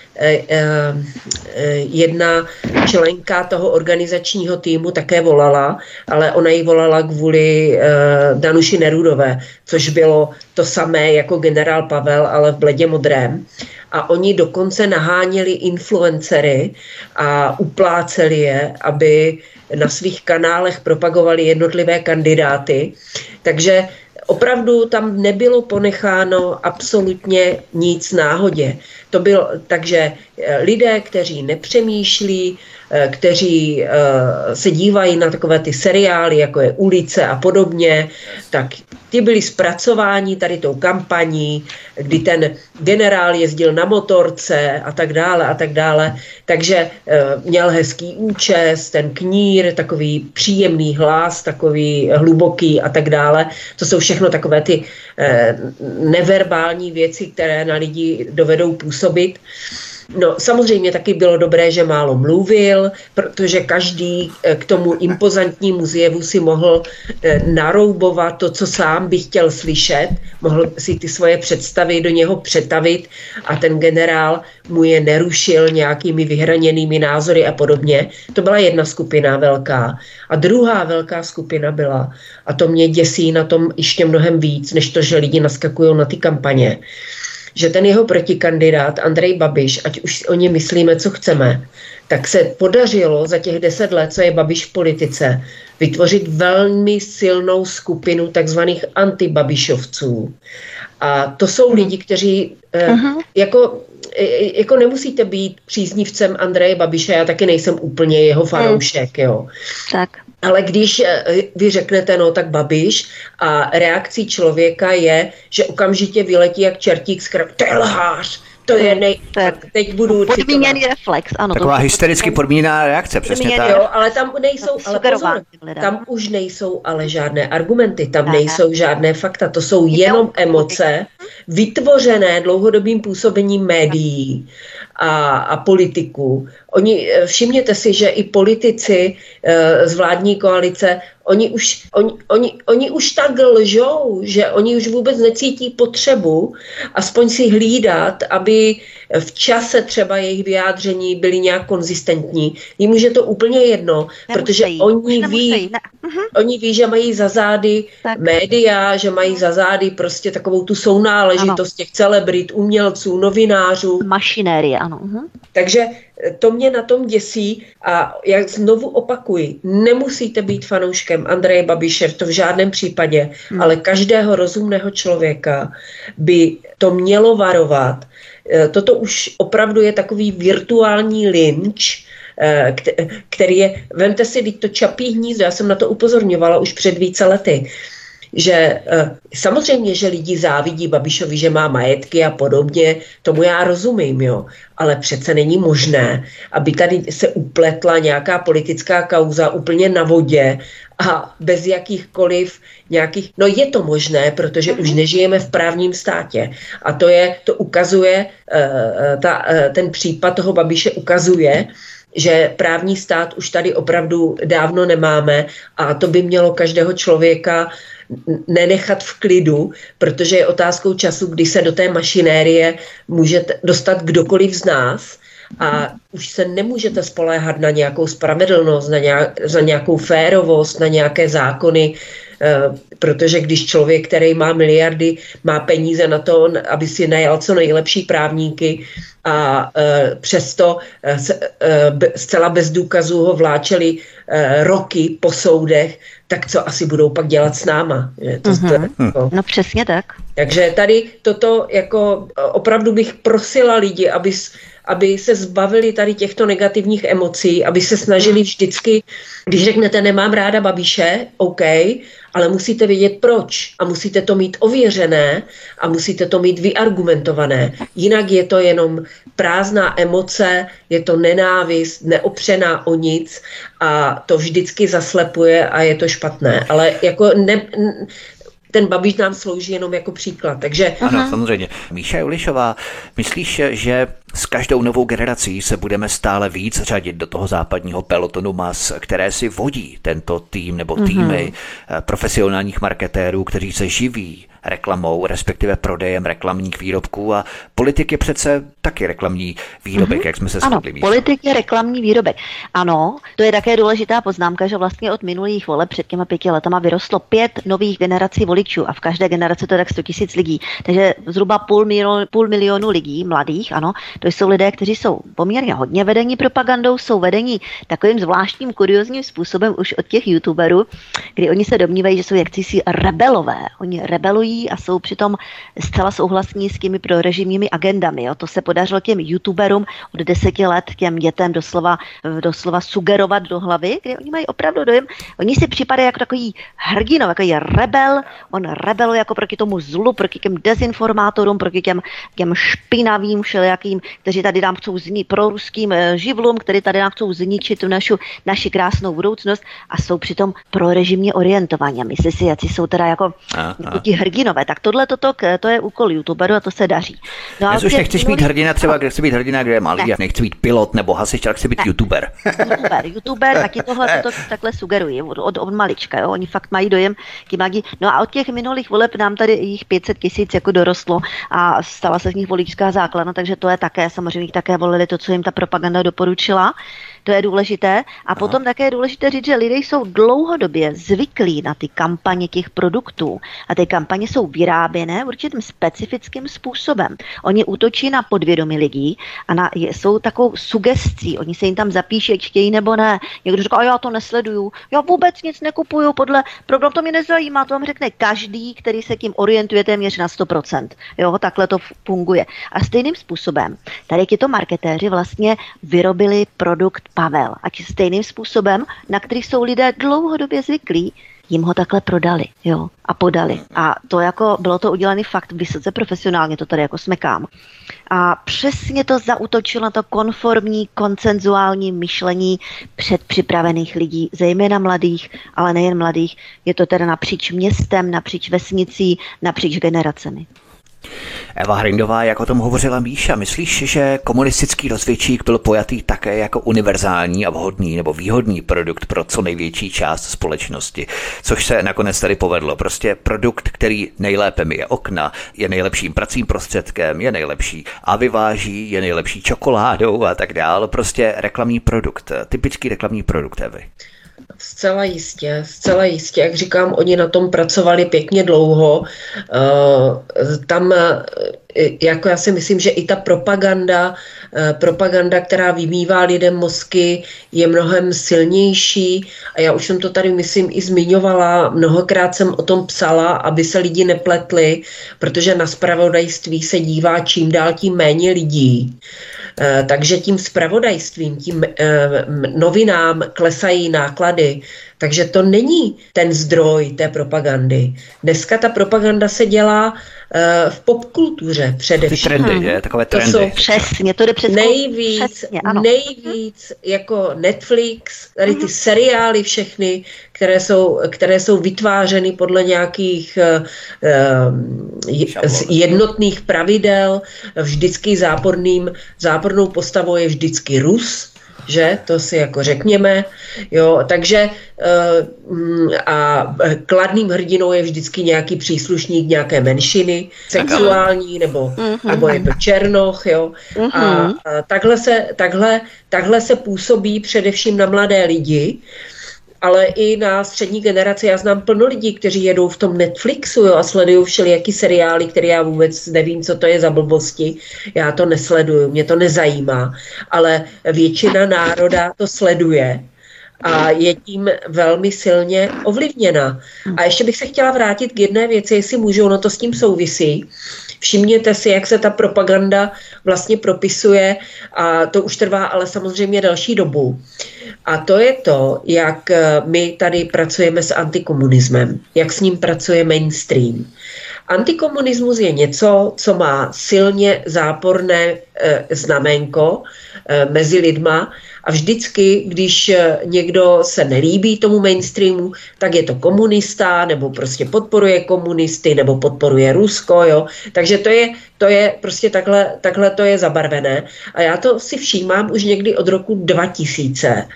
jedna členka toho organizačního týmu také volala, ale ona ji volala kvůli Danuši Nerudové, což bylo to samé jako generál Pavel, ale v bledě modrém. A oni dokonce naháněli influencery a upláceli je, aby na svých kanálech propagovali jednotlivé kandidáty. Takže opravdu tam nebylo ponecháno absolutně nic náhodě. To bylo, takže lidé, kteří nepřemýšlí, kteří se dívají na takové ty seriály, jako je Ulice a podobně, tak ty byli zpracováni tady tou kampaní, kdy ten generál jezdil na motorce a tak dále a tak dále. Takže měl hezký účes, ten knír, takový příjemný hlas, takový hluboký a tak dále. To jsou všechno takové ty neverbální věci, které na lidi dovedou působit. No, samozřejmě taky bylo dobré, že málo mluvil, protože každý k tomu impozantnímu zjevu si mohl naroubovat to, co sám by chtěl slyšet, mohl si ty svoje představy do něho přetavit a ten generál mu je nerušil nějakými vyhraněnými názory a podobně. To byla jedna skupina velká. A druhá velká skupina byla, a to mě děsí na tom ještě mnohem víc, než to, že lidi naskakují na ty kampaně, že ten jeho protikandidát Andrej Babiš, ať už o něm myslíme, co chceme, tak se podařilo za těch deset let, co je Babiš v politice, vytvořit velmi silnou skupinu takzvaných antibabišovců. A to jsou lidi, kteří eh, jako, eh, jako nemusíte být příznivcem Andreje Babiše, já taky nejsem úplně jeho fanoušek, jo. Tak. Ale když vy řeknete, no tak Babiš, a reakcí člověka je, že okamžitě vyletí jak čertík z krabice, to je lhář, to je nej... Tak teď budu... Podmíněný reflex, ano. Taková hystericky podmíněná reakce, přesně tak. Jo, ale tam nejsou, ale pozor, tam už nejsou ale žádné argumenty, tam nejsou žádné fakta, to jsou jenom emoce, vytvořené dlouhodobým působením médií a, a politiků. Oni, všimněte si, že i politici e, z vládní koalice, oni už, oni, oni, oni už tak lžou, že oni už vůbec necítí potřebu aspoň si hlídat, aby v čase třeba jejich vyjádření byly nějak konzistentní. Jim už je to úplně jedno, nemusí, protože oni ví, ne. oni ví, že mají za zády tak. média, že mají za zády prostě takovou tu sounáležitost ano. těch celebrit, umělců, novinářů. Mašinérie, ano. Takže to mě na tom děsí a já znovu opakuji, nemusíte být fanouškem Andreje Babiše, to v žádném případě, hmm. ale každého rozumného člověka by to mělo varovat. Toto už opravdu je takový virtuální lynč, který je, vemte si, teď to Čapí hnízdo, já jsem na to upozorňovala už před více lety, že samozřejmě, že lidi závidí Babišovi, že má majetky a podobně, tomu já rozumím, jo. Ale přece není možné, aby tady se upletla nějaká politická kauza úplně na vodě a bez jakýchkoliv nějakých... No je to možné, protože už nežijeme v právním státě. A to je, to ukazuje, ta, ten případ toho Babiše ukazuje, že právní stát už tady opravdu dávno nemáme a to by mělo každého člověka nenechat v klidu, protože je otázkou času, kdy se do té mašinérie může dostat kdokoliv z nás a už se nemůžete spoléhat na nějakou spravedlnost, na, nějak, na nějakou férovost, na nějaké zákony, protože když člověk, který má miliardy, má peníze na to, aby si najal co nejlepší právníky a přesto zcela bez důkazů ho vláčeli roky po soudech, tak co asi budou pak dělat s náma. To, mm-hmm. to, to. No přesně tak. Takže tady toto jako opravdu bych prosila lidi, aby, aby se zbavili tady těchto negativních emocí, aby se snažili vždycky, když řeknete nemám ráda Babiše, OK, ale musíte vědět proč a musíte to mít ověřené a musíte to mít vyargumentované. Jinak je to jenom prázdná emoce, je to nenávist, neopřená o nic a to vždycky zaslepuje a je to špatné. Ale jako ne, ten Babiš nám slouží jenom jako příklad. Takže... Ano, samozřejmě. Míša Julišová, myslíš, že s každou novou generací se budeme stále víc řadit do toho západního pelotonu mas, které si vodí tento tým nebo týmy mm-hmm. profesionálních marketérů, kteří se živí reklamou, respektive prodejem reklamních výrobků, a politik je přece taky reklamní výrobek, mm-hmm. jak jsme se shodli. Ano, politik je reklamní výrobek. Ano, to je také důležitá poznámka, že vlastně od minulých voleb před těma pěti letama vyrostlo pět nových generací voličů a v každé generaci to je tak sto tisíc lidí. Takže zhruba půl milionu, půl milionu lidí, mladých, ano, to jsou lidé, kteří jsou poměrně hodně vedení propagandou, jsou vedení takovým zvláštním, kuriozním způsobem už od těch youtuberů, kdy oni se domnívají, že jsou jakcísi rebelové. Oni rebelují a jsou přitom zcela souhlasní s těmi prorežimními agendami. Jo. To se podařilo těm youtuberům od deseti let těm dětem doslova, doslova sugerovat do hlavy, kdy oni mají opravdu dojem, oni si připadají jako takový hrdinov, jako je rebel, on rebeluje jako proti tomu zlu, proti těm dezinformátorům, proti těm, těm špinavým všelijakým, kteří tady nám chcou zničit, proruským živlům, kteří tady nám chcou zničit naši, naši krásnou budoucnost a jsou přitom prorežimně orientovaní. Myslím si, jací jsou teda jako, jako ti hrdinové. Nové. Tak tohle toto, to je úkol youtuberu a to se daří. No, Dnes už nechceš mít hrdina třeba, kde chci být hrdina, kde je malý, ne. Nechci být pilot nebo hasič, ale chci být ne. youtuber. Youtuber, youtuber, taky tohle toto takhle sugerují od, od, od malička, jo? Oni fakt mají dojem, ti magí. No a od těch minulých voleb nám tady jich pět set tisíc jako dorostlo a stala se z nich voličská základna, takže to je také, samozřejmě také volili to, co jim ta propaganda doporučila. To je důležité. A potom Aha. také je důležité říct, že lidé jsou dlouhodobě zvyklí na ty kampaně těch produktů. A ty kampaně jsou vyráběné určitým specifickým způsobem. Oni útočí na podvědomí lidí a na, jsou takovou sugestí. Oni se jim tam zapíší, ať chtějí nebo ne. Někdo říká, a já to nesleduju, já vůbec nic nekupuju, podle program to mě nezajímá, to vám řekne každý, který se tím orientuje téměř na sto procent. Jo, takhle to funguje. A stejným způsobem tady tito marketéři vlastně vyrobili produkt Pavel, ať stejným způsobem, na který jsou lidé dlouhodobě zvyklí, jim ho takhle prodali, jo, a podali. A to jako, bylo to udělané fakt vysoce profesionálně, to tady jako smekám. A přesně to zaútočilo na to konformní, konsenzuální myšlení předpřipravených lidí, zejména mladých, ale nejen mladých. Je to teda napříč městem, napříč vesnicí, napříč generacemi. Eva Hrindová, jak o tom hovořila Míša, myslíš, že komunistický rozvědčík byl pojatý také jako univerzální a vhodný nebo výhodný produkt pro co největší část společnosti, což se nakonec tady povedlo. Prostě produkt, který nejlépe myje okna, je nejlepším pracím prostředkem, je nejlepší a vyváží, je nejlepší čokoládou a tak dál. Prostě reklamní produkt, typický reklamní produkt, Evy. Zcela jistě, zcela jistě. Jak říkám, oni na tom pracovali pěkně dlouho. Tam, jako já si myslím, že i ta propaganda, propaganda, která vymývá lidem mozky, je mnohem silnější. A já už jsem to tady, myslím, i zmiňovala. Mnohokrát jsem o tom psala, aby se lidi nepletli, protože na zpravodajství se dívá čím dál tím méně lidí. Takže tím zpravodajstvím, tím novinám klesají náklady. Takže to není ten zdroj té propagandy. Dneska ta propaganda se dělá uh, v popkultuře především. Ty trendy, je, takové trendy. To jsou přesně, to jde přes nejvíc, přesně, ano. nejvíc jako Netflix, tady ty seriály všechny, které jsou, které jsou vytvářeny podle nějakých uh, jednotných pravidel. Vždycky záporným, zápornou postavou je vždycky Rus. Že? To si jako řekněme. Jo, takže a kladným hrdinou je vždycky nějaký příslušník nějaké menšiny, sexuální nebo, mm-hmm. nebo je to Černoch. Jo. Mm-hmm. A, a takhle, se, takhle, takhle se působí především na mladé lidi, ale i na střední generaci. Já znám plno lidí, kteří jedou v tom Netflixu, jo, a sledují všelijaký seriály, které já vůbec nevím, co to je za blbosti. Já to nesleduju, mě to nezajímá, ale většina národa to sleduje a je tím velmi silně ovlivněna. A ještě bych se chtěla vrátit k jedné věci, jestli můžou, no to s tím souvisí. Všimněte si, jak se ta propaganda vlastně propisuje, a to už trvá ale samozřejmě další dobu. A to je to, jak my tady pracujeme s antikomunismem, jak s ním pracuje mainstream. Antikomunismus je něco, co má silně záporné e, znaménko e, mezi lidma, a A vždycky, když někdo se nelíbí tomu mainstreamu, tak je to komunista, nebo prostě podporuje komunisty, nebo podporuje Rusko, jo. Takže to je, to je prostě takhle, takhle to je zabarvené. A já to si všímám už někdy od roku dva tisíce,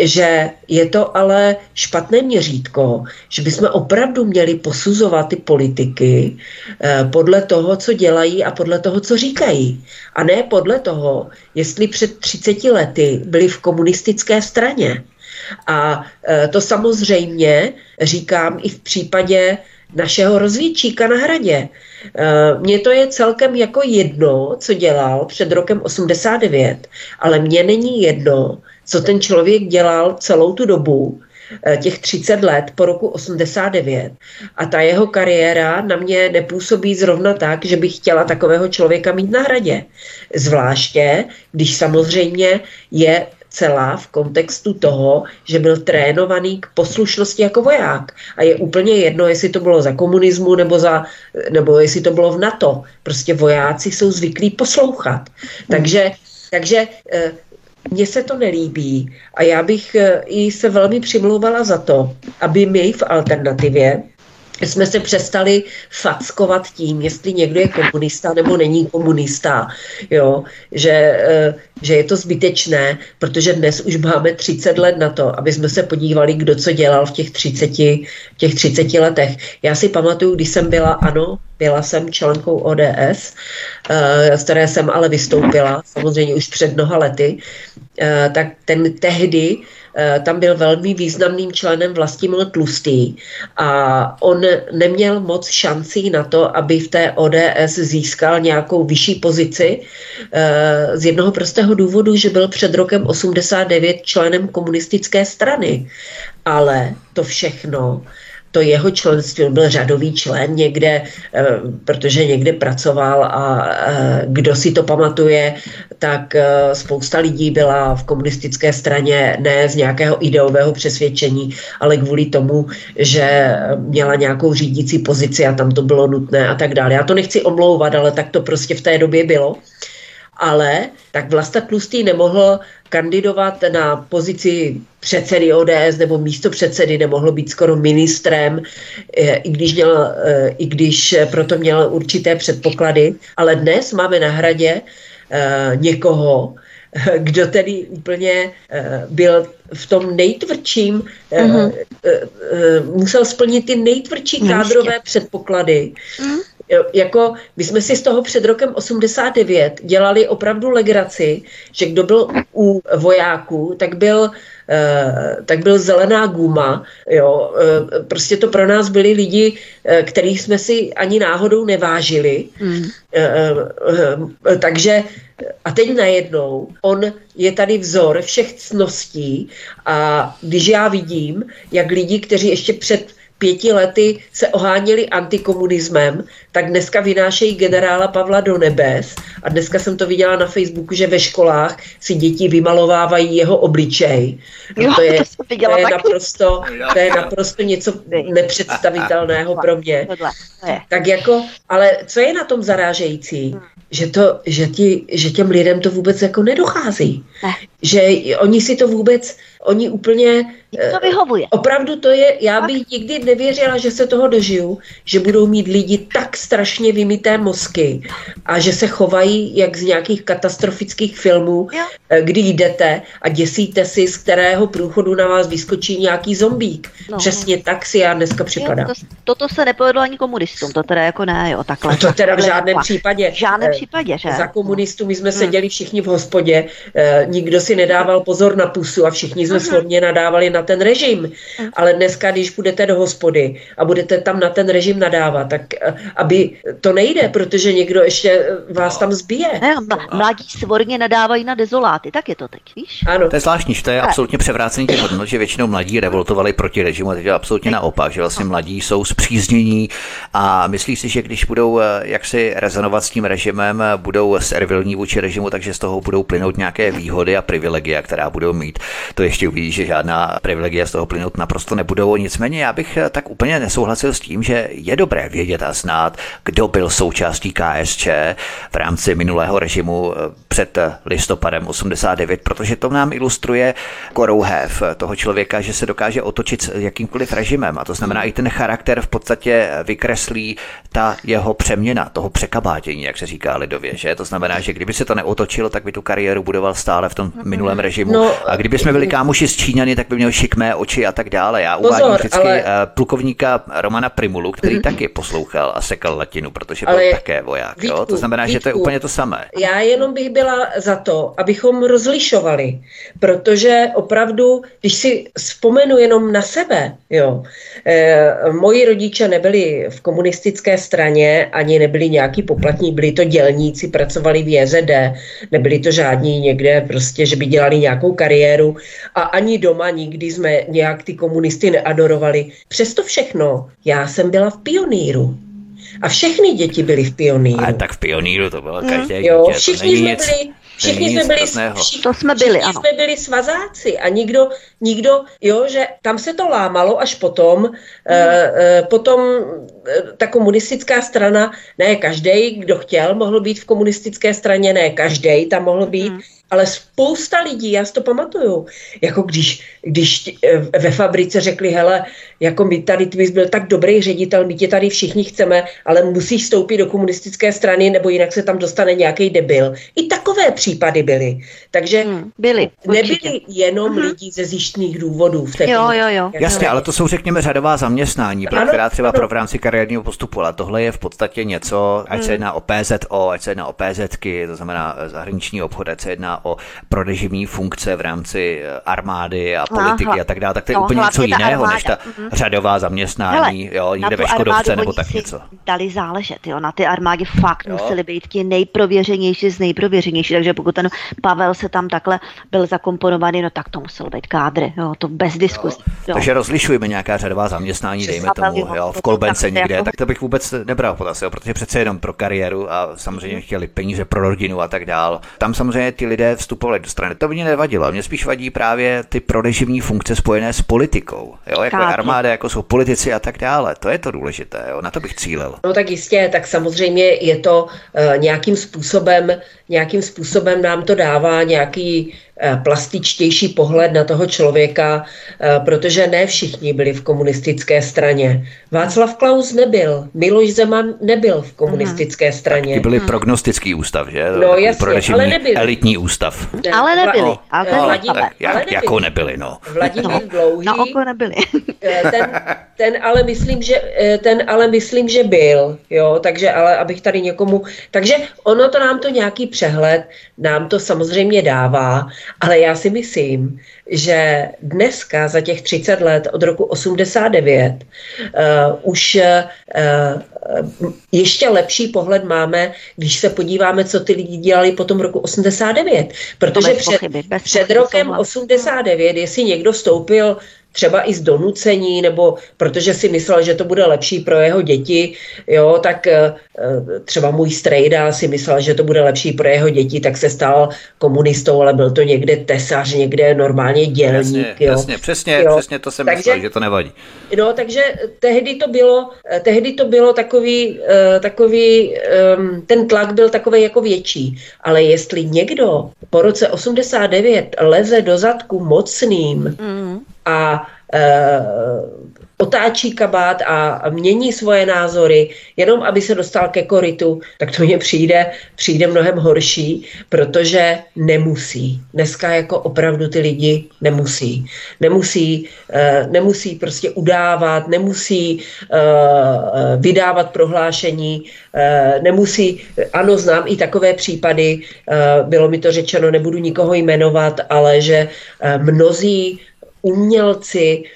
že je to ale špatné měřítko, že bychom opravdu měli posuzovat ty politiky eh, podle toho, co dělají a podle toho, co říkají. A ne podle toho, jestli před třiceti lety byli v komunistické straně. A eh, to samozřejmě říkám i v případě našeho rozvědčíka na Hradě. Mně to je celkem jako jedno, co dělal před rokem osmdesát devět, ale mně není jedno, co ten člověk dělal celou tu dobu, těch třicet let po roku osmdesát devět. A ta jeho kariéra na mě nepůsobí zrovna tak, že bych chtěla takového člověka mít na Hradě. Zvláště, když samozřejmě je celá v kontextu toho, že byl trénovaný k poslušnosti jako voják. A je úplně jedno, jestli to bylo za komunismu nebo, za, nebo jestli to bylo v NATO. Prostě vojáci jsou zvyklí poslouchat. Hmm. Takže, takže mně se to nelíbí. A já bych i se velmi přimlouvala za to, aby my v Alternativě jsme se přestali fackovat tím, jestli někdo je komunista nebo není komunista, jo, že, že je to zbytečné, protože dnes už máme třicet let na to, aby jsme se podívali, kdo co dělal v těch třiceti letech. Já si pamatuju, když jsem byla, ano, byla jsem členkou O D S, z které jsem ale vystoupila, samozřejmě už před mnoha lety, tak ten tehdy tam byl velmi významným členem Vlastimil Tlustý a on neměl moc šancí na to, aby v té O D S získal nějakou vyšší pozici z jednoho prostého důvodu, že byl před rokem osmdesát devět členem komunistické strany. Ale to všechno, to jeho členství, byl řadový člen někde, protože někde pracoval a kdo si to pamatuje, tak spousta lidí byla v komunistické straně ne z nějakého ideového přesvědčení, ale kvůli tomu, že měla nějakou řídící pozici a tam to bylo nutné a tak dále. Já to nechci omlouvat, ale tak to prostě v té době bylo. Ale tak Vlasta Tlustý nemohl kandidovat na pozici předsedy O D S nebo místopředsedy, nemohl být skoro ministrem, i když, měl, i když proto měl určité předpoklady. Ale dnes máme na Hradě někoho, kdo tedy úplně byl v tom nejtvrdším, mm-hmm. musel splnit ty nejtvrdší Měště. kádrové předpoklady. Mm. Jako my jsme si z toho před rokem osmdesát devět dělali opravdu legraci, že kdo byl u vojáků, tak byl, tak byl zelená guma. Jo. Prostě to pro nás byli lidi, kterých jsme si ani náhodou nevážili. Mm. Takže a teď najednou on je tady vzor všech ctností a když já vidím, jak lidi, kteří ještě před pěti lety se oháněli antikomunismem, tak dneska vynášejí generála Pavla do nebes a dneska jsem to viděla na Facebooku, že ve školách si děti vymalovávají jeho obličej. Jo, to je, to to je, naprosto, to je naprosto něco nepředstavitelného pro mě. Tak jako, ale co je na tom zarážející? Že, to, že, ti, že těm lidem to vůbec jako nedochází. Ne. Že oni si to vůbec, oni úplně... To vyhovuje. Opravdu to je, já tak. bych nikdy nevěřila, že se toho dožiju, že budou mít lidi tak strašně vymyté mozky a že se chovají jak z nějakých katastrofických filmů, jo. Kdy jdete a děsíte si, z kterého průchodu na vás vyskočí nějaký zombík. No. Přesně tak si já dneska připadám. Jo, to, toto se nepovedlo ani komunistům, to teda jako ne, jo, takhle. A to teda v žádném případě. Žádné Případě, že? Za komunistů my jsme hmm. seděli všichni v hospodě, eh, nikdo si nedával pozor na pusu a všichni jsme svorně nadávali na ten režim. Hmm. Ale dneska, když půjdete do hospody a budete tam na ten režim nadávat, tak eh, aby to nejde, protože někdo ještě vás tam zbije. Ne, mladí svorně nadávají na dezoláty, tak je to teď, víš? Ano. To je zvláštní, že to je absolutně převrácení těch hodnot, že většinou mladí revoltovali proti režimu, takže absolutně naopak, že vlastně mladí jsou zpříznění a myslí si, že když budou jaksi rezonovat s tím režimem, budou servilní vůči režimu, takže z toho budou plynout nějaké výhody a privilegia, která budou mít. To ještě uvidí, že žádná privilegia z toho plynout naprosto nebudou. Nicméně já bych tak úplně nesouhlasil s tím, že je dobré vědět a znát, kdo byl součástí K S Č v rámci minulého režimu před listopadem osmdesát devět, protože to nám ilustruje korouhev toho člověka, že se dokáže otočit s jakýmkoliv režimem. A to znamená, i ten charakter v podstatě vykreslí ta jeho přeměna, toho překabátění, jak se říká lidově, že? To znamená, že kdyby se to neotočilo, tak by tu kariéru budoval stále v tom minulém režimu. No, a kdyby jsme byli kámoši z Číňany, tak by měl šikmé oči a tak dále. Já pozor, uvádím vždycky ale... plukovníka Romana Primulu, který mm-hmm. taky poslouchal a sekal latinu, protože ale byl také voják. Vítku, jo? To znamená, Vítku, že to je úplně to samé. Já jenom bych byla za to, abychom rozlišovali, protože opravdu, když si vzpomenu jenom na sebe, jo, e, moji rodiče nebyli v komunistické straně, ani nebyli nějaký poplatní, byli to dělníci, pracovali v J Z D, nebyli to žádní někde prostě, že by dělali nějakou kariéru a ani doma nikdy jsme nějak ty komunisty neadorovali. Přesto všechno, já jsem byla v pioníru. A všechny děti byly v pioníru. A tak v pioníru to bylo každé mm. dítě. Jo, všichni jsme nic... byli... Všichni jsme byli, všichni, to jsme byli, všichni jsme byli svazáci a nikdo, nikdo, jo, že tam se to lámalo až potom, hmm. eh, eh, potom eh, ta komunistická strana, ne každej, kdo chtěl, mohl být v komunistické straně, ne každej tam mohl být, hmm. ale spousta lidí, já si to pamatuju, jako když, když eh, ve fabrice řekli, hele, jako my tady, ty bys byl tak dobrý ředitel, my tě tady všichni chceme, ale musíš vstoupit do komunistické strany, nebo jinak se tam dostane nějaký debil. I takové případy byly. Takže hmm, byli, nebyli jenom hmm. lidi ze zištných důvodů. V té jo, jo, jo. Jasně, ale to jsou, řekněme, řadová zaměstnání, ano, která třeba ano. pro v rámci kariérního postupu, ale tohle je v podstatě něco, ať hmm. se jedná o P Z O, ať se jedná o P Z ky, to znamená zahraniční obchod, ať se jedná o prodeživní funkce v rámci armády a politiky aha. a tak dále, tak to je no, úplně něco jiného, armáda. Než ta mm-hmm. řadová zaměstnání, hele, jo, někde ve Škodovce nebo tak něco. Dali záležet, jo, na ty armádě fakt jo. museli být ti nejprověřenější z nejprověřenější, takže pokud ten Pavel se tam takhle byl zakomponovaný, no tak to musel být kádr, jo, to bez diskusí. Takže rozlišujeme nějaká řadová zaměstnání, dejme tomu, jo, v Kolbence někde, tak to bych vůbec nebral potaz, jo, protože přece jenom pro kariéru a samozřejmě chtěli peníze pro rodinu a tak dál. Tam samozřejmě ty lidé vstupovali do strany. To mě nevadilo, mě spíš vadí právě ty prodeživní funkce spojené s politikou, jo, jako je armáda, jako jsou politici a tak dále. To je to důležité, jo, na to bych cílil. No tak jistě, tak samozřejmě je to uh, nějakým způsobem, nějakým způsobem nám to dává nějaký plastičtější pohled na toho člověka, protože ne všichni byli v komunistické straně. Václav Klaus nebyl, Miloš Zeman nebyl v komunistické straně. Ty byli prognostický ústav, že? No takový jasně, ale nebyl. Elitní ústav. Ne, ale nebyli. No, ale no, Vladimír, tak, jak, ale nebyli. Jako nebyli, no. Vladimír no, Dlouhý. Na oko nebyli. ten, ten, ale myslím, že, ten ale myslím, že byl, jo, takže ale abych tady někomu... Takže ono to nám to nějaký přehled, nám to samozřejmě dává. Ale já si myslím, že dneska za těch třicet let od roku osmdesát devět uh, už uh, ještě lepší pohled máme, když se podíváme, co ty lidi dělali po tom roku osmdesát devět. Protože před, pochyby, před rokem osmdesát devět, jestli někdo vstoupil třeba i z donucení, nebo protože si myslel, že to bude lepší pro jeho děti, jo, tak třeba můj strejda si myslel, že to bude lepší pro jeho děti, tak se stal komunistou, ale byl to někde tesař, někde normálně dělník. Jasně, jo. jasně přesně, jo. přesně to jsem takže, myslel, že to nevadí. No, takže tehdy to bylo, tehdy to bylo takový, takový, ten tlak byl takový jako větší, ale jestli někdo po roce osmdesát devět leze do zadku mocným, mm. a uh, otáčí kabát a mění svoje názory, jenom aby se dostal ke korytu, tak to mně přijde, přijde mnohem horší, protože nemusí. Dneska jako opravdu ty lidi nemusí. Nemusí, uh, nemusí prostě udávat, nemusí uh, vydávat prohlášení, uh, nemusí, ano, znám i takové případy, uh, bylo mi to řečeno, nebudu nikoho jmenovat, ale že uh, mnozí umělci e,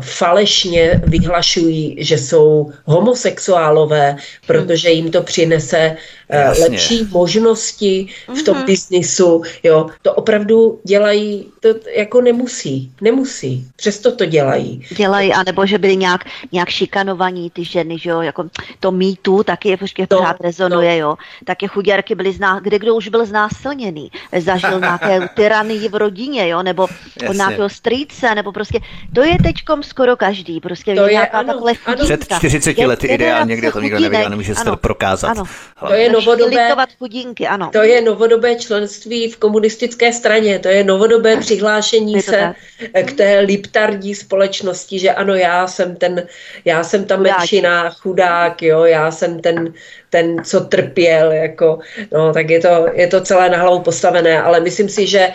falešně vyhlašují, že jsou homosexuálové, protože jim to přinese Jasně. lepší možnosti v tom mm-hmm. biznisu, jo, to opravdu dělají, to jako nemusí, nemusí, přesto to dělají. Dělají, anebo že byli nějak, nějak šikanovaní ty ženy, že jo, jako to mýtu taky je prostě pořád rezonuje, jo, taky chuděrky byly, zná, kde kdo už byl znásilněný, zažil nějaké tyranii v rodině, jo, nebo od nějakého strýce, nebo prostě, to je teďkom skoro každý, prostě to je nějaká ano, takhle chudinka. Před čtyřiceti lety ideálně, kde to nikdo neví, já nemůže se to prokázat. Ano, to je novodobé, chudinky, ano. To je novodobé členství v komunistické straně, to je novodobé přihlášení se tak. k té liptardní společnosti, že ano, já jsem ten, já jsem ta menšina, chudák, jo, já jsem ten, ten, co trpěl, jako, no, tak je to, je to celé na hlavu postavené, ale myslím si, že,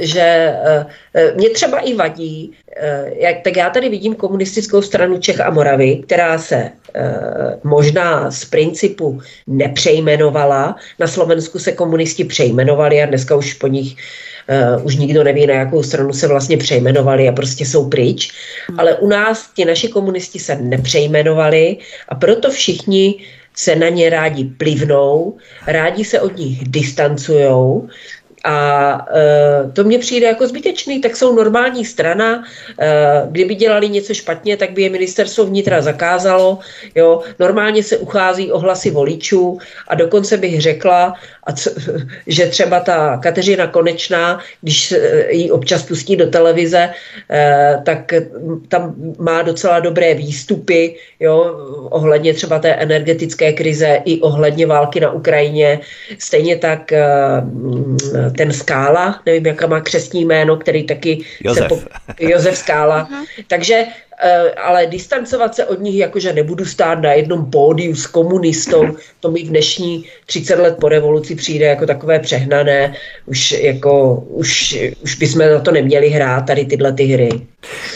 že mě třeba i vadí, jak, tak já tady vidím komunistickou stranu Čech a Moravy, která se možná z principu nepřejmenovala, na Slovensku se komunisti přejmenovali a dneska už po nich Uh, už nikdo neví, na jakou stranu se vlastně přejmenovali a prostě jsou pryč. Hmm. Ale u nás ti naši komunisti se nepřejmenovali a proto všichni se na ně rádi plivnou, rádi se od nich distancujou a uh, to mně přijde jako zbytečný, tak jsou normální strana, uh, kdyby dělali něco špatně, tak by je ministerstvo vnitra zakázalo, jo, normálně se uchází o hlasy voličů a dokonce bych řekla, a co, že třeba ta Kateřina Konečná, když ji občas pustí do televize, eh, tak tam má docela dobré výstupy, jo, ohledně třeba té energetické krize i ohledně války na Ukrajině. Stejně tak eh, ten Skála, nevím, jaká má křestní jméno, který taky... Josef. Po, Josef Skála. Takže ale distancovat se od nich, jakože nebudu stát na jednom pódiu s komunistou, to mi dnešní třicet let po revoluci přijde jako takové přehnané, už, jako, už, už bychom na to neměli hrát tady tyhle ty hry.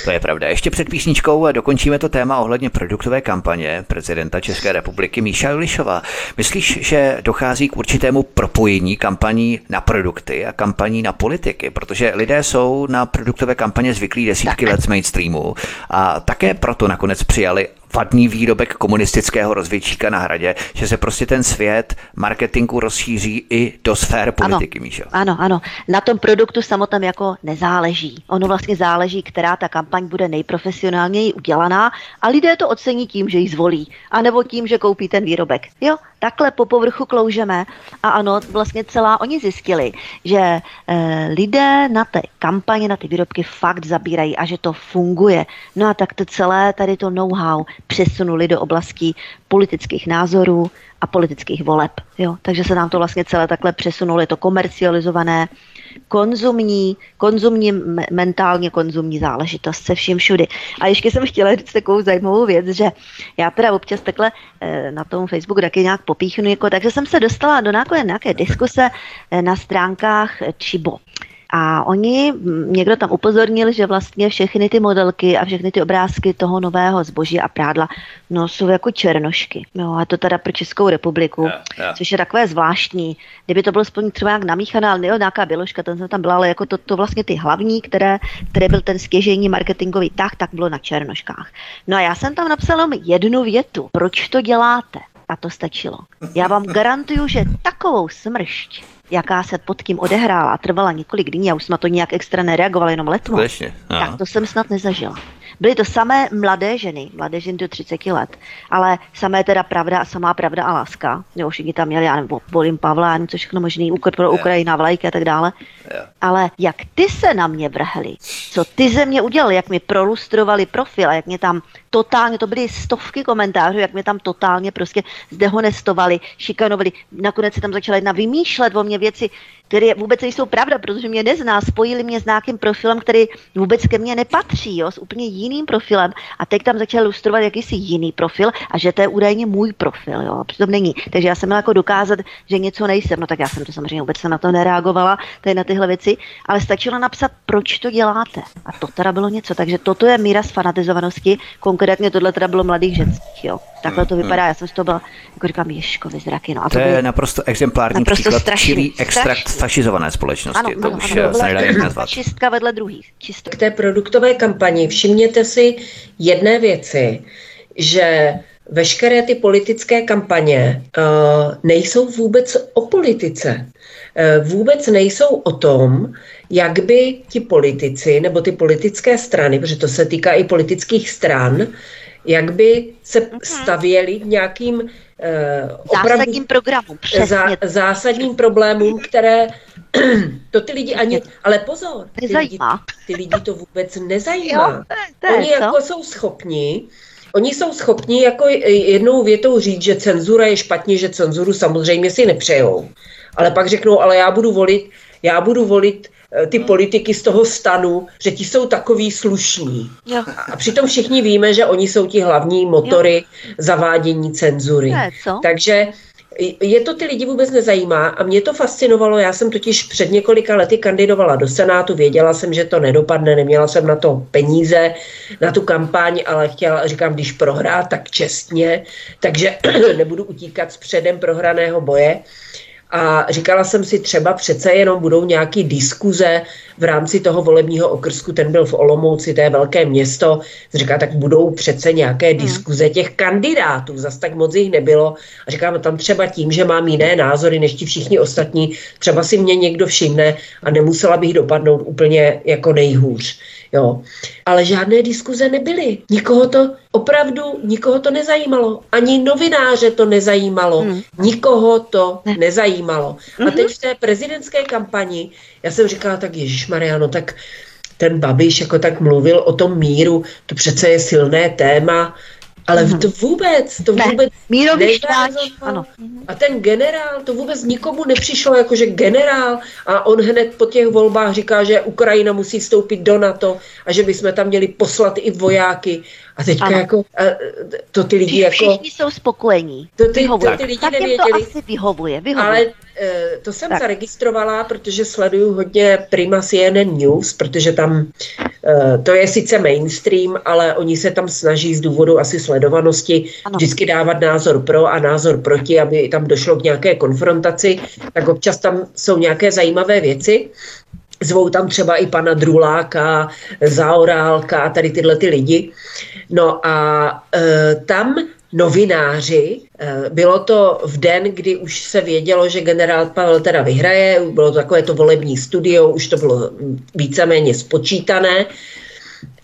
To je pravda. Ještě před píšničkou dokončíme to téma ohledně produktové kampaně prezidenta České republiky Míša Julišová. Myslíš, že dochází k určitému propojení kampaní na produkty a kampaní na politiky? Protože lidé jsou na produktové kampaně zvyklí desítky tak. let z mainstreamu a také proto nakonec přijali vadný výrobek komunistického rozvědčíka na Hradě, že se prostě ten svět marketingu rozšíří i do sfér politiky, ano, Míšo. Ano, ano. Na tom produktu samotném jako nezáleží. Ono vlastně záleží, která ta kampaň bude nejprofesionálněji udělaná a lidé to ocení tím, že ji zvolí, anebo tím, že koupí ten výrobek. Jo, takhle po povrchu kloužeme a ano, vlastně celá oni zjistili, že e, lidé na té kampaně, na ty výrobky fakt zabírají a že to funguje. No a tak to celé tady to know-how přesunuli do oblastí politických názorů a politických voleb. Jo? Takže se nám to vlastně celé takhle přesunulo, je to komercializované, konzumní, konzumní, mentálně konzumní záležitost se vším všudy. A ještě jsem chtěla říct takovou zajímavou věc, že já teda občas takhle na tom Facebooku taky nějak popíchnu, jako, takže jsem se dostala do nějaké, nějaké diskuse na stránkách Čibo. A oni, někdo tam upozornil, že vlastně všechny ty modelky a všechny ty obrázky toho nového zboží a prádla, no jsou jako černošky. No a to teda pro Českou republiku, yeah, yeah. což je takové zvláštní. Kdyby to bylo spolu třeba nějak namíchaná, ale nejo, nějaká běložka, ten jsem tam byla, ale jako to, to vlastně ty hlavní, které, které byl ten stěžejní marketingový tah, tak bylo na černoškách. No a já jsem tam napsala jednu větu. Proč to děláte? A to stačilo. Já vám garantuju, že takovou smršť, jaká se pod tím odehrála a trvala několik dní a už jsme to nějak extra nereagovali, jenom letmo, tak to jsem snad nezažila. Byly to samé mladé ženy, mladé ženy do třiceti let, ale samé teda pravda a samá pravda a láska. Jo, všichni tam měli, já nebo volím Pavla, já nevím, co všechno možný, úkor pro Ukrajina, vlajky a tak dále. Yeah. Ale jak ty se na mě vrhli, co ty ze mě udělali, jak mi prolustrovali profil a jak mě tam totálně, to byly stovky komentářů, jak mě tam totálně prostě zdehonestovali, šikanovali. Nakonec se tam začala jedna vymýšlet o mě věci, které vůbec nejsou pravda, protože mě nezná, spojili mě s nějakým profilem, který vůbec ke mně nepatří, jo, s úplně jiným profilem a teď tam začal lustrovat jakýsi jiný profil a že to je údajně můj profil, jo, a přitom není. Takže já jsem měla jako dokázat, že něco nejsem, no tak já jsem to samozřejmě vůbec na to nereagovala, tady na tyhle věci, ale stačilo napsat, proč to děláte. A to teda bylo něco, takže toto je míra sfanatizovanosti, konkrétně tohle teda bylo mladých ženských, jo. Takhle to vypadá, já jsem z toho byla, jako říkám, ješkovi zraky, no. A to, to je naprosto exemplární naprosto příklad strašný, čirý extrakt strašný. Fašizované společnosti, ano, to ano, už ano, se nedá nazvat. Čistka vedle druhých. Čistka. K té produktové kampani všimněte si jedné věci, že veškeré ty politické kampaně uh, nejsou vůbec o politice. Uh, vůbec nejsou o tom, jak by ti politici nebo ty politické strany, protože to se týká i politických stran, jak by se mm-hmm. stavěli k nějakým uh, opravdu zásadním programům, zá, zásadním problémům, které to ty lidi ani, ale pozor, ty lidi, ty lidi to vůbec nezajímá. Jo, to je, Oni co? jako jsou schopni Oni jsou schopni jako jednou větou říct, že cenzura je špatně, že cenzuru samozřejmě si nepřejou. Ale pak řeknou, ale já budu volit, já budu volit ty politiky z toho stanu, že ti jsou takový slušní. Jo. A přitom všichni víme, že oni jsou ti hlavní motory jo. zavádění cenzury. Ne, Takže je to ty lidi vůbec nezajímá a mě to fascinovalo. Já jsem totiž před několika lety kandidovala do Senátu, věděla jsem, že to nedopadne, neměla jsem na to peníze, na tu kampaň, ale chtěla, říkám, když prohrá, tak čestně, takže nebudu utíkat z předem prohraného boje. A říkala jsem si, třeba přece jenom budou nějaké diskuze v rámci toho volebního okrsku, ten byl v Olomouci, to je velké město, říká, tak budou přece nějaké diskuze těch kandidátů, zas tak moc jich nebylo. A říkám, tam třeba tím, že mám jiné názory než ti všichni ostatní, třeba si mě někdo všimne a nemusela bych dopadnout úplně jako nejhůř. Jo. Ale žádné diskuze nebyly. Nikoho to opravdu, nikoho to nezajímalo. Ani novináře to nezajímalo. Hmm. Nikoho to ne. nezajímalo. Mm-hmm. A teď v té prezidentské kampani, já jsem říkala, tak ježišmarja, no tak ten Babiš jako tak mluvil o tom míru, to přece je silné téma, ale to vůbec, to vůbec mírový štáč, ano. A ten generál, to vůbec nikomu nepřišlo, jakože generál, a on hned po těch volbách říká, že Ukrajina musí vstoupit do NATO a že bychom tam měli poslat i vojáky. A teďka ano. jako, a to ty lidi Vždy, jako... Všichni jsou spokojení, to ty, to ty lidi tak nevěděli. Tak jim to asi vyhovuje, vyhovuje. Ale e, to jsem tak. zaregistrovala, protože sleduju hodně Prima C N N News, protože tam, e, to je sice mainstream, ale oni se tam snaží z důvodu asi sledovanosti ano. vždycky dávat názor pro a názor proti, aby tam došlo k nějaké konfrontaci, tak občas tam jsou nějaké zajímavé věci. Zvou tam třeba i pana Druláka, Zaorálka a tady tyhle ty lidi. No a e, tam novináři, e, bylo to v den, kdy už se vědělo, že generál Pavel teda vyhraje, bylo to takové to volební studio, už to bylo víceméně spočítané.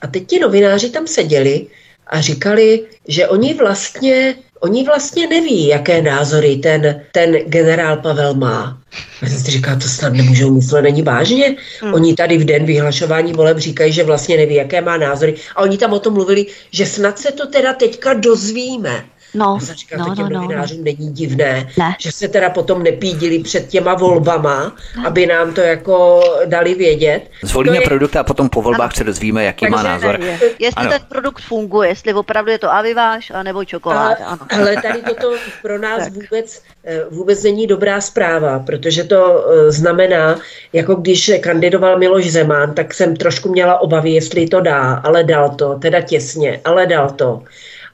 A teď ti novináři tam seděli a říkali, že oni vlastně, oni vlastně neví, jaké názory ten, ten generál Pavel má. A jsem si říkala, to snad nemůžou myslet, není vážně. Hmm. Oni tady v den vyhlašování voleb říkají, že vlastně neví, jaké má názory. A oni tam o tom mluvili, že snad se to teda teďka dozvíme. No, a jsem říkala, no, to těm no, novinářům no. není divné, ne. že se teda potom nepídili před těma volbama, ne. aby nám to jako dali vědět. Zvolíme je... produkt a potom po volbách ano. se dozvíme, jaký Takže má názor. Ne, je. Jestli ano. ten produkt funguje, jestli opravdu je to aviváž, anebo čokoláda. Ano. Ale tady toto pro nás vůbec, vůbec není dobrá zpráva, protože to znamená, jako když kandidoval Miloš Zeman, tak jsem trošku měla obavy, jestli to dá, ale dal to, teda těsně, ale dal to.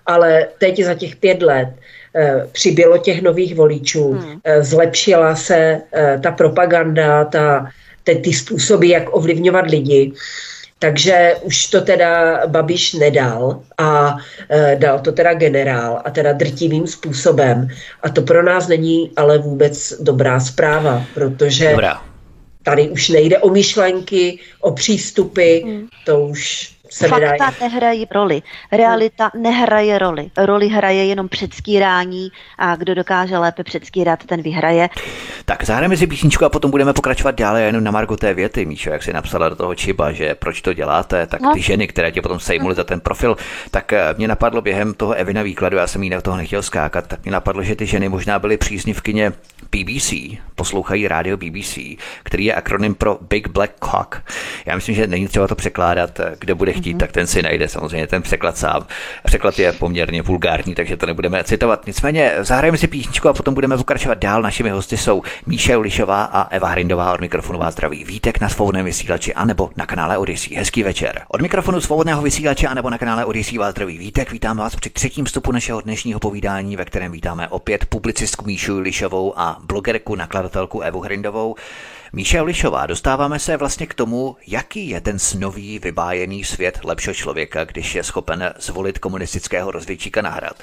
Ale teď za těch pět let e, přibylo těch nových voličů, hmm. e, zlepšila se e, ta propaganda, ta, te, ty způsoby, jak ovlivňovat lidi. Takže už to teda Babiš nedal a e, dal to teda generál a teda drtivým způsobem. A to pro nás není ale vůbec dobrá zpráva, protože dobrá. Tady už nejde o myšlenky, o přístupy, hmm. to už... Fakta nehrají roli, realita nehraje roli. Roli hraje jenom předstírání a kdo dokáže lépe předstírat, ten vyhraje. Tak zahrajeme si písničku a potom budeme pokračovat dále. Jenom na margo té věty, Míšo, jak jsi napsala do toho čiba, že proč to děláte, tak ty ženy, které tě potom sejmuly za ten profil, tak mě napadlo během toho Evina výkladu, já jsem jí na toho nechtěl skákat, tak mě napadlo, že ty ženy možná byly příznivkyně B B C, poslouchají rádio B B C, který je akronym pro Big Black Cock. Já myslím, že není třeba to překládat, kdo bude chtít, mm-hmm. tak ten si najde samozřejmě ten překlad sám. Překlad je poměrně vulgární, takže to nebudeme citovat. Nicméně zahrajeme si písničku a potom budeme pokračovat dál. Našimi hosty jsou Míša Julišová a Eva Hrindová. Od mikrofonu vás zdraví Vítek na Svobodném vysílači anebo na kanále Odysee. Hezký večer. Od mikrofonu Svobodného vysílače anebo na kanále Odysee vás zdraví Vítek. Vítám vás při třetím vstupu našeho dnešního povídání, ve kterém vítáme opět publicistku Míšu Julišovou a blogerku nakladatelku Evu Hrindovou. Míša Julišová, dostáváme se vlastně k tomu, jaký je ten snový, vybájený svět lepšího člověka, když je schopen zvolit komunistického rozvědčíka na hrad.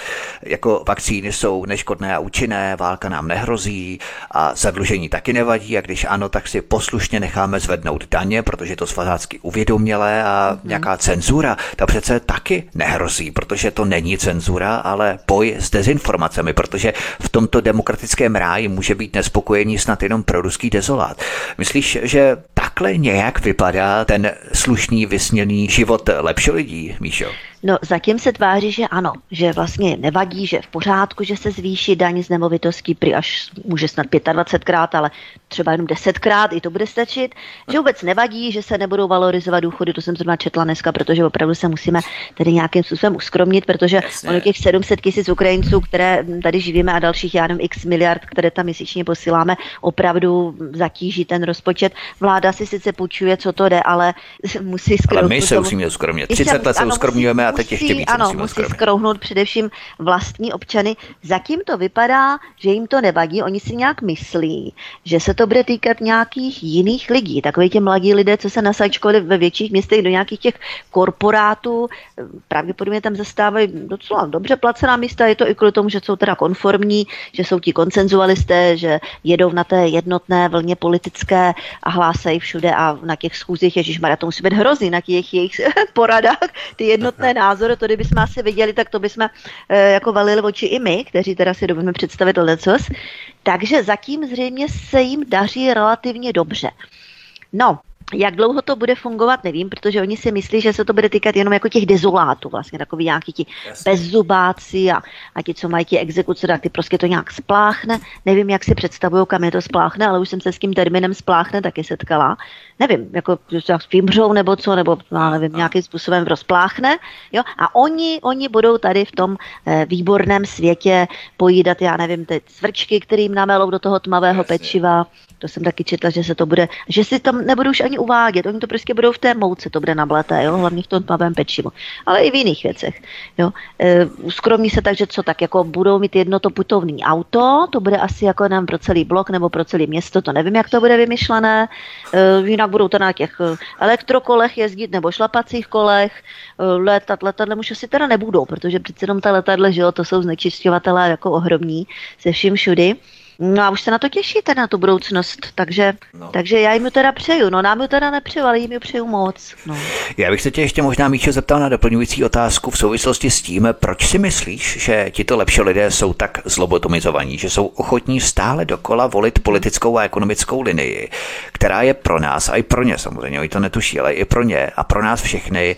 Jako vakcíny jsou neškodné a účinné, válka nám nehrozí a zadlužení taky nevadí, a když ano, tak si poslušně necháme zvednout daně, protože to svazácky uvědomělé a mm-hmm. nějaká cenzura, ta přece taky nehrozí, protože to není cenzura, ale boj s dezinformacemi, protože v tomto demokratickém ráji může být nespokojený snad jenom proruský dezolát. Myslíš, že takhle nějak vypadá ten slušný, vysněný život lepších lidí, Míšo? No, zatím se tváří, že ano, že vlastně nevadí, že v pořádku, že se zvýší daň z nemovitostí, prý až může snad dvacet pětkrát, ale třeba jenom desetkrát, i to bude stačit, že vůbec nevadí, že se nebudou valorizovat důchody, to jsem zrovna četla dneska, protože opravdu se musíme tady nějakým způsobem uskromnit, protože ono těch sedm set tisíc Ukrajinců, které tady živíme a dalších, já nevím, x miliard, které tam měsíčně posíláme, opravdu zatíží ten rozpočet. Vláda si sice půjčuje, co to jde, ale musí skromnit. Ale my se musíme uskromnit. třicet let se uskromňujeme. Musí, ano, musí skrouhnout především vlastní občany. Zatím to vypadá, že jim to nevadí. Oni si nějak myslí, že se to bude týkat nějakých jiných lidí. Takový ti mladí lidé, co se nasačkovali ve větších městech do nějakých těch korporátů, pravděpodobně tam zastávají docela dobře placená místa. Je to i kvůli tomu, že jsou teda konformní, že jsou ti konsenzualisté, že jedou na té jednotné vlně politické a hlásají všude a na těch schůzích, ježišmarja, to musí být hrozný, na těch jejich poradách, ty jednotné názory, to kdybychom asi viděli, tak to bychom e, jako valili oči i my, kteří teda si dovedeme představit lecos. Takže zatím zřejmě se jim daří relativně dobře. No, jak dlouho to bude fungovat, nevím, protože oni si myslí, že se to bude týkat jenom jako těch dezolátů, vlastně takový nějaký ti bezzubáci a, a ti, co mají ti exekuce, tak ty prostě to nějak spláchne. Nevím, jak si představují, kam je to spláchne, ale už jsem se s tím termínem spláchne taky setkala. Nevím, jako vymřou nebo co, nebo já nevím, nějakým způsobem rozpláchne. Jo? A oni, oni budou tady v tom eh, výborném světě pojídat, já nevím, ty cvrčky, kterým namelou do toho tmavého Jasně. pečiva. To jsem taky četla, že se to bude, že si tam nebudou už ani uvádět, oni to prostě budou v té mouce, to bude nableté, jo, hlavně v tom tmavém pečivu, ale i v jiných věcech, jo. E, skromní se tak, že co tak, jako budou mít jedno to putovní auto, to bude asi jako nám pro celý blok nebo pro celý město, to nevím, jak to bude vymyšlené, e, jinak budou to na těch elektrokolech jezdit nebo šlapacích kolech, letat, letadle už asi teda nebudou, protože přece jenom ta letadle, že jo, to jsou znečišťovatelé jako ohromní se vším všudy. No a už se na to těšíte, na tu budoucnost, takže, no. takže já jim teda přeju, no nám ju teda nepřeju, ale jim ju přeju moc. No. Já bych se tě ještě možná, Míšo, zeptal na doplňující otázku v souvislosti s tím, proč si myslíš, že tito lepší lidé jsou tak zlobotomizovaní, že jsou ochotní stále dokola volit politickou a ekonomickou linii, která je pro nás, a i pro ně samozřejmě, oni to netuší, ale i pro ně a pro nás všechny,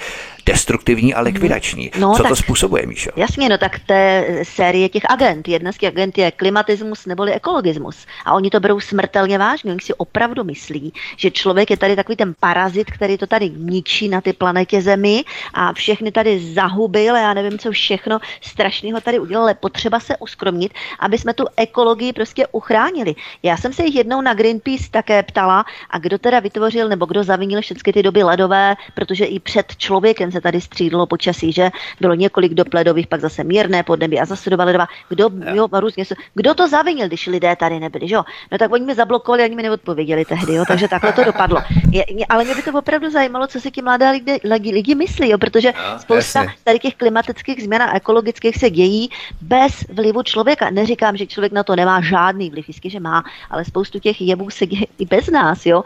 destruktivní a likvidační. No, Co tak, to způsobuje, Míšo? Jasně, no tak té série těch agent. Jedna z těch agent je klimatismus neboli ekologismus. A oni to berou smrtelně vážně. Oni si opravdu myslí, že člověk je tady takový ten parazit, který to tady ničí na té planetě Zemi a všechny tady zahubil, já nevím, co všechno strašného tady udělal. Potřeba se uskromnit, aby jsme tu ekologii prostě uchránili. Já jsem se jich jednou na Greenpeace také ptala, a kdo teda vytvořil nebo kdo zavinil všechny ty doby ledové, protože i před člověkem se tady střídlo počasí, že bylo několik dob ledových, pak zase mírné podnebí a zase doba ledová. Kdo, jo, různě, kdo to zavinil, když lidé tady nebyli, že jo? No tak oni mi zablokovali, ani mi neodpověděli tehdy, jo? Takže takhle to dopadlo. Je, ale mě by to opravdu zajímalo, co si ti mladá lidi, lidi, lidi myslí, jo? Protože no, spousta jasně. tady těch klimatických změn a ekologických se dějí bez vlivu člověka. Neříkám, že člověk na to nemá žádný vliv, jistě, že má, ale spoustu těch jevů se děje i bez nás, jo?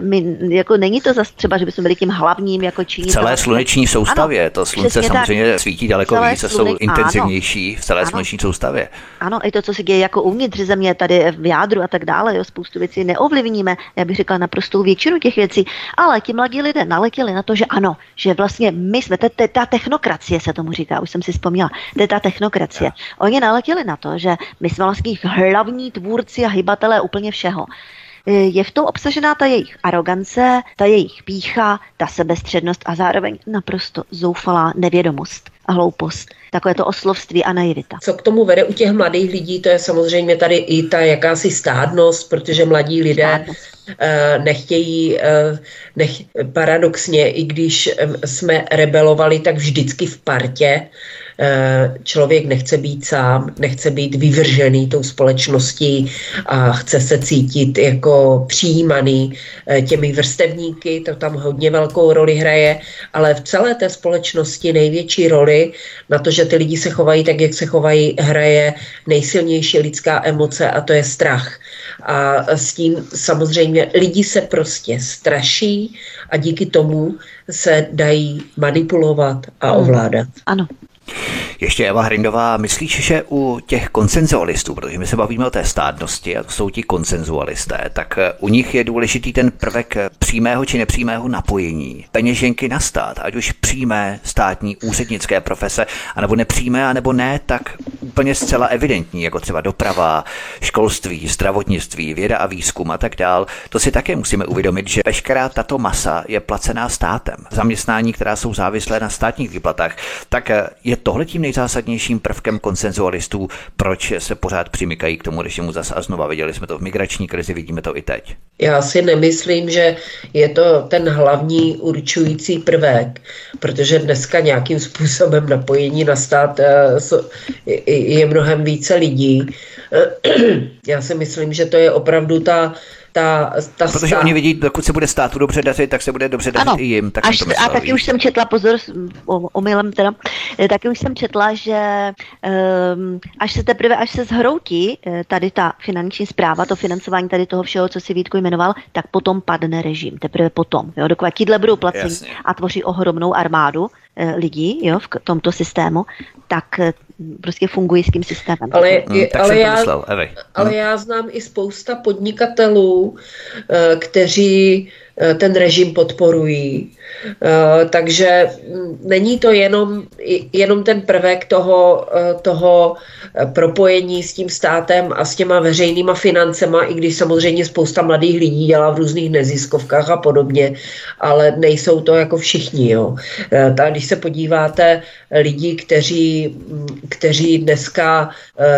My, jako není to zase třeba, že bychom byli tím hlavním jako činitelem. Celé sluneční soustavě, ano, to slunce samozřejmě tak. svítí daleko celé více, sluny, jsou intenzivnější v celé ano, sluneční soustavě. Ano, i to, co se děje jako uvnitř země, tady v jádru a tak dále, jo, spoustu věcí neovlivníme, já bych řekla naprostou většinu těch věcí, ale ti mladí lidé naletěli na to, že ano, že vlastně my jsme, to je ta technokracie, se tomu říká, už jsem si vzpomněla, to je ta technokracie. Oni naletěli na to, že my jsme vlastně hlavní tvůrci a hybatelé úplně všeho. Je v tom obsažená ta jejich arogance, ta jejich pýcha, ta sebestřednost a zároveň naprosto zoufalá nevědomost a hloupost. Takové to oslovství a naivita. Co k tomu vede u těch mladých lidí, to je samozřejmě tady i ta jakási stádnost, protože mladí lidé... Stádnost. nechtějí, nech, paradoxně, i když jsme rebelovali, tak vždycky v partě. Člověk nechce být sám, nechce být vyvržený tou společností a chce se cítit jako přijímaný těmi vrstevníky, to tam hodně velkou roli hraje, ale v celé té společnosti největší roli na to, že ty lidi se chovají tak, jak se chovají, hraje nejsilnější lidská emoce, a to je strach. A s tím samozřejmě lidi se prostě straší a díky tomu se dají manipulovat a ovládat. Mm, ano. Ještě Eva Hrindová, myslíš, že u těch konsenzualistů, protože my se bavíme o té stádnosti a to jsou ti konsenzualisté, tak u nich je důležitý ten prvek přímého či nepřímého napojení peněženky na stát, ať už přímé státní úřednické profese, anebo nepřímé, anebo ne, tak úplně zcela evidentní, jako třeba doprava, školství, zdravotnictví, věda a výzkum a tak dál. To si také musíme uvědomit, že veškerá tato masa je placená státem. Zaměstnání, která jsou závislé na státních výplatách, tak je tohle tím nejzásadnějším prvkem konsenzualistů, proč se pořád přimykají k tomu režimu zase a znova. Viděli jsme to v migrační krizi, vidíme to i teď. Já si nemyslím, že je to ten hlavní určující prvek, protože dneska nějakým způsobem napojení na stát je mnohem více lidí. Já si myslím, že to je opravdu ta Ta, ta Protože stát... oni vidí, dokud se bude státu dobře dařit, tak se bude dobře dařit ano, i jim. Tak až, to a taky už jsem četla, pozor, omylem teda, taky už jsem četla, že um, až se teprve, až se zhroutí tady ta finanční správa, to financování tady toho všeho, co si Vítku jmenoval, tak potom padne režim, teprve potom. Jo, dokud tíhle budou placení Jasně. a tvoří ohromnou armádu e, lidí jo, v tomto systému, tak prostě fungují s tím systémem. Ale, hmm, tak ale, já, myslel, ale. ale já znám i spousta podnikatelů, kteří ten režim podporují. Takže není to jenom, jenom ten prvek toho, toho propojení s tím státem a s těma veřejnýma financema, i když samozřejmě spousta mladých lidí dělá v různých neziskovkách a podobně, ale nejsou to jako všichni. Jo. A když se podíváte lidi, kteří, kteří, dneska,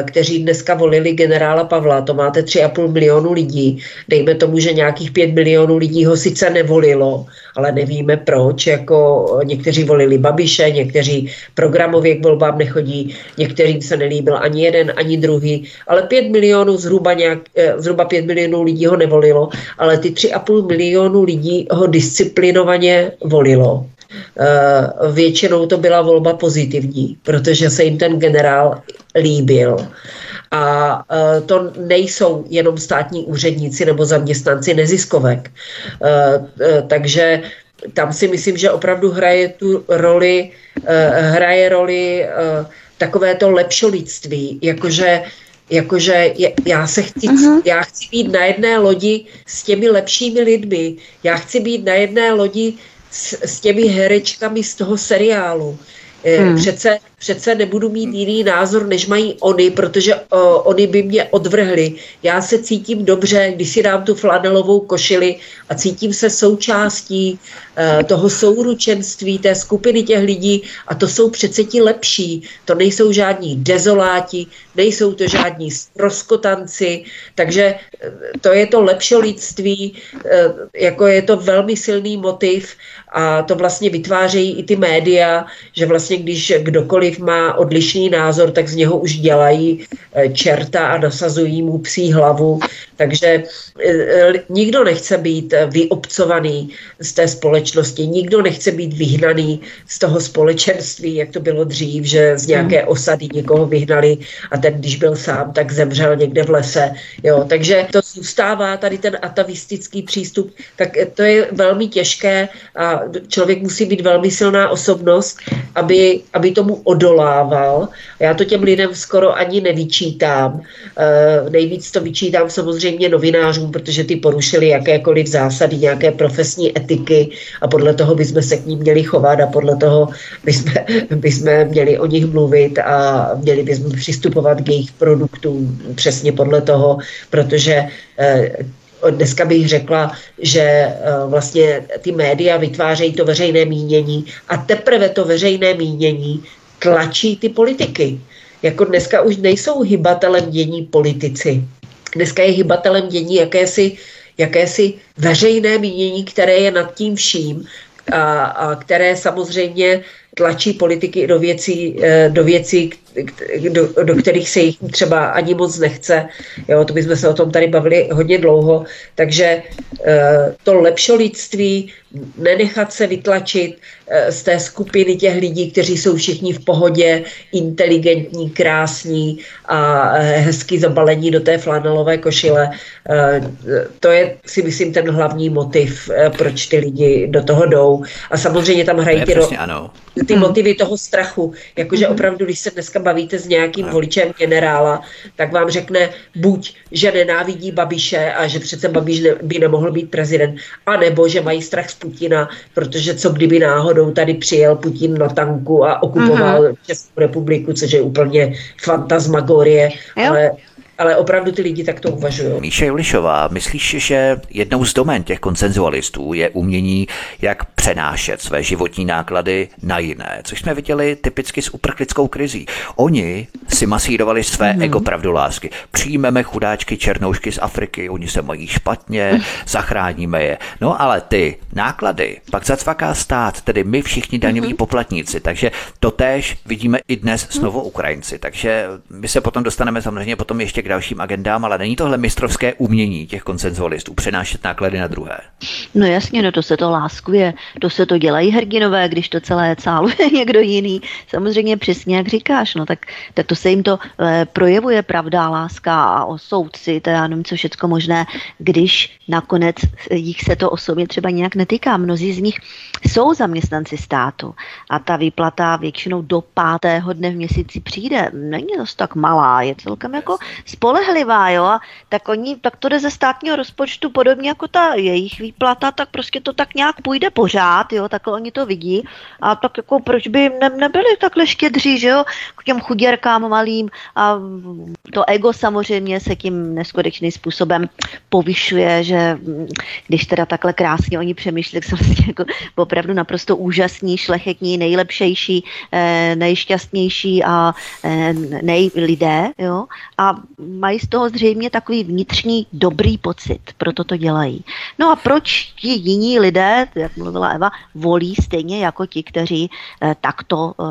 kteří dneska volili generála Pavla, to máte tři a půl milionu lidí, dejme tomu, že nějakých pět milionů lidí ho sice nevolilo, ale nevíme proč, jako někteří volili Babiše, někteří programově k volbám nechodí, některým se nelíbil ani jeden, ani druhý, ale pět milionů, zhruba, nějak, zhruba pět milionů lidí ho nevolilo, ale ty tři a půl milionu lidí ho disciplinovaně volilo. Většinou to byla volba pozitivní, protože se jim ten generál líbil. A to nejsou jenom státní úředníci nebo zaměstnanci neziskovek. Takže tam si myslím, že opravdu hraje tu roli, hraje roli takovéto lepšolidství, jakože Jakože já se chci, uh-huh. já chci být na jedné lodi s těmi lepšími lidmi, já chci být na jedné lodi s, s těmi herečkami z toho seriálu. Hmm. Přece, přece nebudu mít jiný názor, než mají oni, protože uh, oni by mě odvrhli. Já se cítím dobře, když si dám tu flanelovou košili a cítím se součástí uh, toho souručenství, té skupiny těch lidí, a to jsou přece ti lepší. To nejsou žádní dezoláti, nejsou to žádní stroskotanci, takže to je to lepšolidství, uh, jako je to velmi silný motiv, a to vlastně vytvářejí i ty média, že vlastně když kdokoliv má odlišný názor, tak z něho už dělají čerta a nasazují mu psí hlavu. Takže nikdo nechce být vyobcovaný z té společnosti, nikdo nechce být vyhnaný z toho společenství, jak to bylo dřív, že z nějaké osady někoho vyhnali a ten, když byl sám, tak zemřel někde v lese. Jo, takže to zůstává tady ten atavistický přístup, tak to je velmi těžké a člověk musí být velmi silná osobnost, aby Aby, aby tomu odolával. Já to těm lidem skoro ani nevyčítám. E, nejvíc to vyčítám samozřejmě novinářům, protože ty porušili jakékoliv zásady, nějaké profesní etiky, a podle toho bychom se k ním měli chovat a podle toho bychom, bychom měli o nich mluvit a měli bychom přistupovat k jejich produktům přesně podle toho, protože e, dneska bych řekla, že vlastně ty média vytvářejí to veřejné mínění a teprve to veřejné mínění tlačí ty politiky. Jako dneska už nejsou hybatelem dění politici. Dneska je hybatelem dění jakési jakési veřejné mínění, které je nad tím vším a, a které samozřejmě tlačí politiky do věcí, do, věcí do, do kterých se jich třeba ani moc nechce. Jo, to bychom se o tom tady bavili hodně dlouho. Takže to lepšolidství, nenechat se vytlačit z té skupiny těch lidí, kteří jsou všichni v pohodě, inteligentní, krásní a hezky zabalení do té flanelové košile. To je, si myslím, ten hlavní motiv, proč ty lidi do toho jdou. A samozřejmě tam hrají ty, ro- ty motivy toho strachu. Jakože opravdu, když se dneska bavíte s nějakým voličem generála, tak vám řekne buď, že nenávidí Babiše a že přece Babiš ne- by nemohl být prezident, anebo že mají strach z Putina, protože co kdyby náhodou tady přijel Putin na tanku a okupoval mm-hmm. Českou republiku, což je úplně fantasmagorie, ale, ale opravdu ty lidi tak to uvažují. Míša Julišová, myslíš, že jednou z domén těch konsenzualistů je umění, jak přenášet své životní náklady na jiné, což jsme viděli typicky s uprchlickou krizí. Oni si masírovali své mm-hmm. ego pravdolásky. Přijmeme chudáčky černoušky z Afriky, oni se mají špatně, zachráníme je. No ale ty náklady pak zacvaká stát, tedy my všichni daňoví mm-hmm. poplatníci, takže totéž vidíme i dnes znovu Ukrajinci. Takže my se potom dostaneme samozřejmě potom ještě k dalším agendám, ale není tohle mistrovské umění těch konsenzualistů přenášet náklady na druhé? No jasně, no to se to láskuje. To se to dělají hrdinové, když to celé cáluje někdo jiný. Samozřejmě přesně, jak říkáš, no tak, tak to se jim to e, projevuje pravda, láska a osoudci, to já nevím, co všecko možné, když nakonec jich se to osobně třeba nějak netýká. Mnozí z nich jsou zaměstnanci státu a ta výplata většinou do pátého dne v měsíci přijde. Není to tak malá, je celkem jako spolehlivá, jo, a tak oni, tak to jde ze státního rozpočtu podobně jako ta jejich výplata, tak prostě to tak nějak půjde pořád. Jo, takhle oni to vidí a tak jako proč by ne, nebyli takhle štědří, že jo, k těm chuděrkám malým a to ego samozřejmě se tím neskutečným způsobem povyšuje, že když teda takhle krásně oni přemýšlí, tak jsou vlastně jako opravdu naprosto úžasní, šlechetní, nejlepšejší, eh, nejšťastnější a eh, nejlidé, jo, a mají z toho zřejmě takový vnitřní dobrý pocit, proto to dělají. No a proč ti jiní lidé, jak mluvila Eva, volí stejně jako ti, kteří eh, takto eh,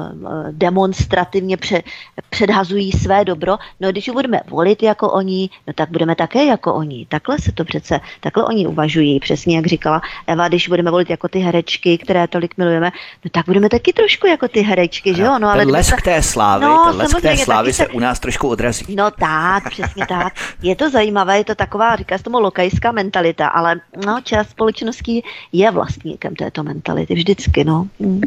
demonstrativně pře, předhazují své dobro. No když budeme volit jako oni, no tak budeme také jako oni. Takhle se to přece, takhle oni uvažují. Přesně jak říkala Eva, když budeme volit jako ty herečky, které tolik milujeme, no tak budeme taky trošku jako ty herečky, že jo? No, ale ten lesk té slávy, no, ten lesk té slávy se u nás trošku odrazí. No tak, přesně tak. Je to zajímavé, je to taková, říká se tomu lokajská mentalita, ale no, část společností je vlastníkem této mentality vždycky, no. Mm.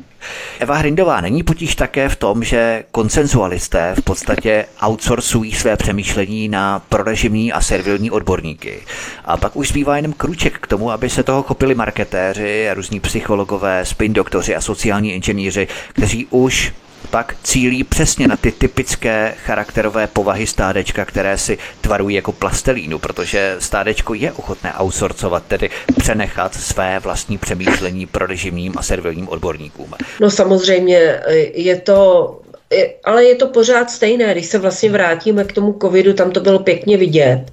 Eva Hrindová, není potíž také v tom, že konsenzualisté v podstatě outsourcují své přemýšlení na prorežimní a servilní odborníky. A pak už zbývá jenom krůček k tomu, aby se toho chopili marketéři, různí psychologové, spin doktoři a sociální inženýři, kteří už pak cílí přesně na ty typické charakterové povahy stádečka, které si tvarují jako plastelínu, protože stádečko je ochotné outsourcovat, tedy přenechat své vlastní přemýšlení pro režimním a servilním odborníkům. No samozřejmě je to, ale je to pořád stejné, když se vlastně vrátíme k tomu covidu, tam to bylo pěkně vidět,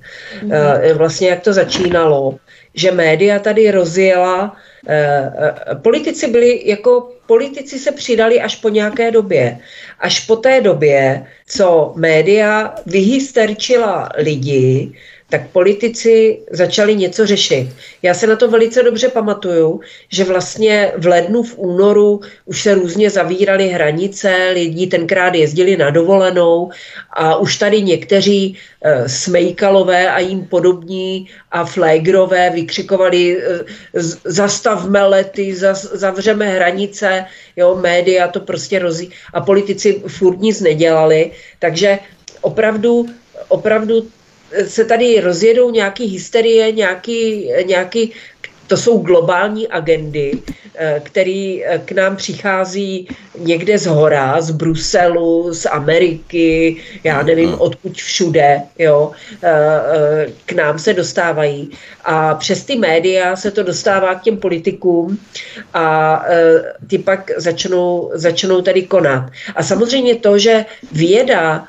mm-hmm. vlastně jak to začínalo, že média tady rozjela, politici byli jako Politici se přidali až po nějaké době. Až po té době, co média vyhysterčila lidi, tak politici začali něco řešit. Já se na to velice dobře pamatuju, že vlastně v lednu, v únoru už se různě zavíraly hranice, lidi tenkrát jezdili na dovolenou a už tady někteří e, smejkalové a jim podobní a flégrové vykřikovali e, zastavme lety, zas, zavřeme hranice, jo, média to prostě rozjí a politici furt nic nedělali, takže opravdu, opravdu se tady rozjedou nějaký hysterie, nějaký, nějaký, to jsou globální agendy, který k nám přichází někde z hora, z Bruselu, z Ameriky, já nevím, odkud všude, jo, k nám se dostávají. A přes ty média se to dostává k těm politikům a ty pak začnou, začnou tady konat. A samozřejmě to, že věda,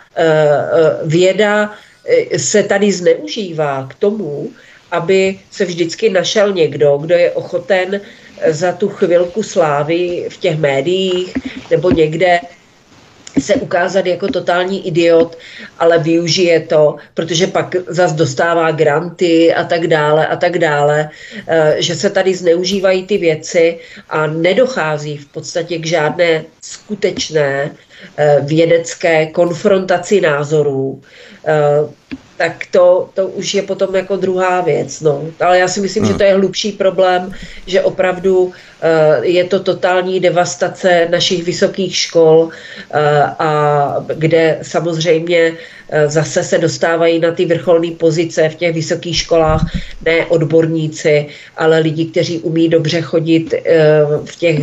věda se tady zneužívá k tomu, aby se vždycky našel někdo, kdo je ochoten za tu chvilku slávy v těch médiích nebo někde se ukázat jako totální idiot, ale využije to, protože pak zas dostává granty a tak dále a tak dále, že se tady zneužívají ty věci a nedochází v podstatě k žádné skutečné vědecké konfrontaci názorů, tak to, to už je potom jako druhá věc. No. Ale já si myslím, že to je hlubší problém, že opravdu je to totální devastace našich vysokých škol, a kde samozřejmě zase se dostávají na ty vrcholné pozice v těch vysokých školách ne odborníci, ale lidi, kteří umí dobře chodit v, těch,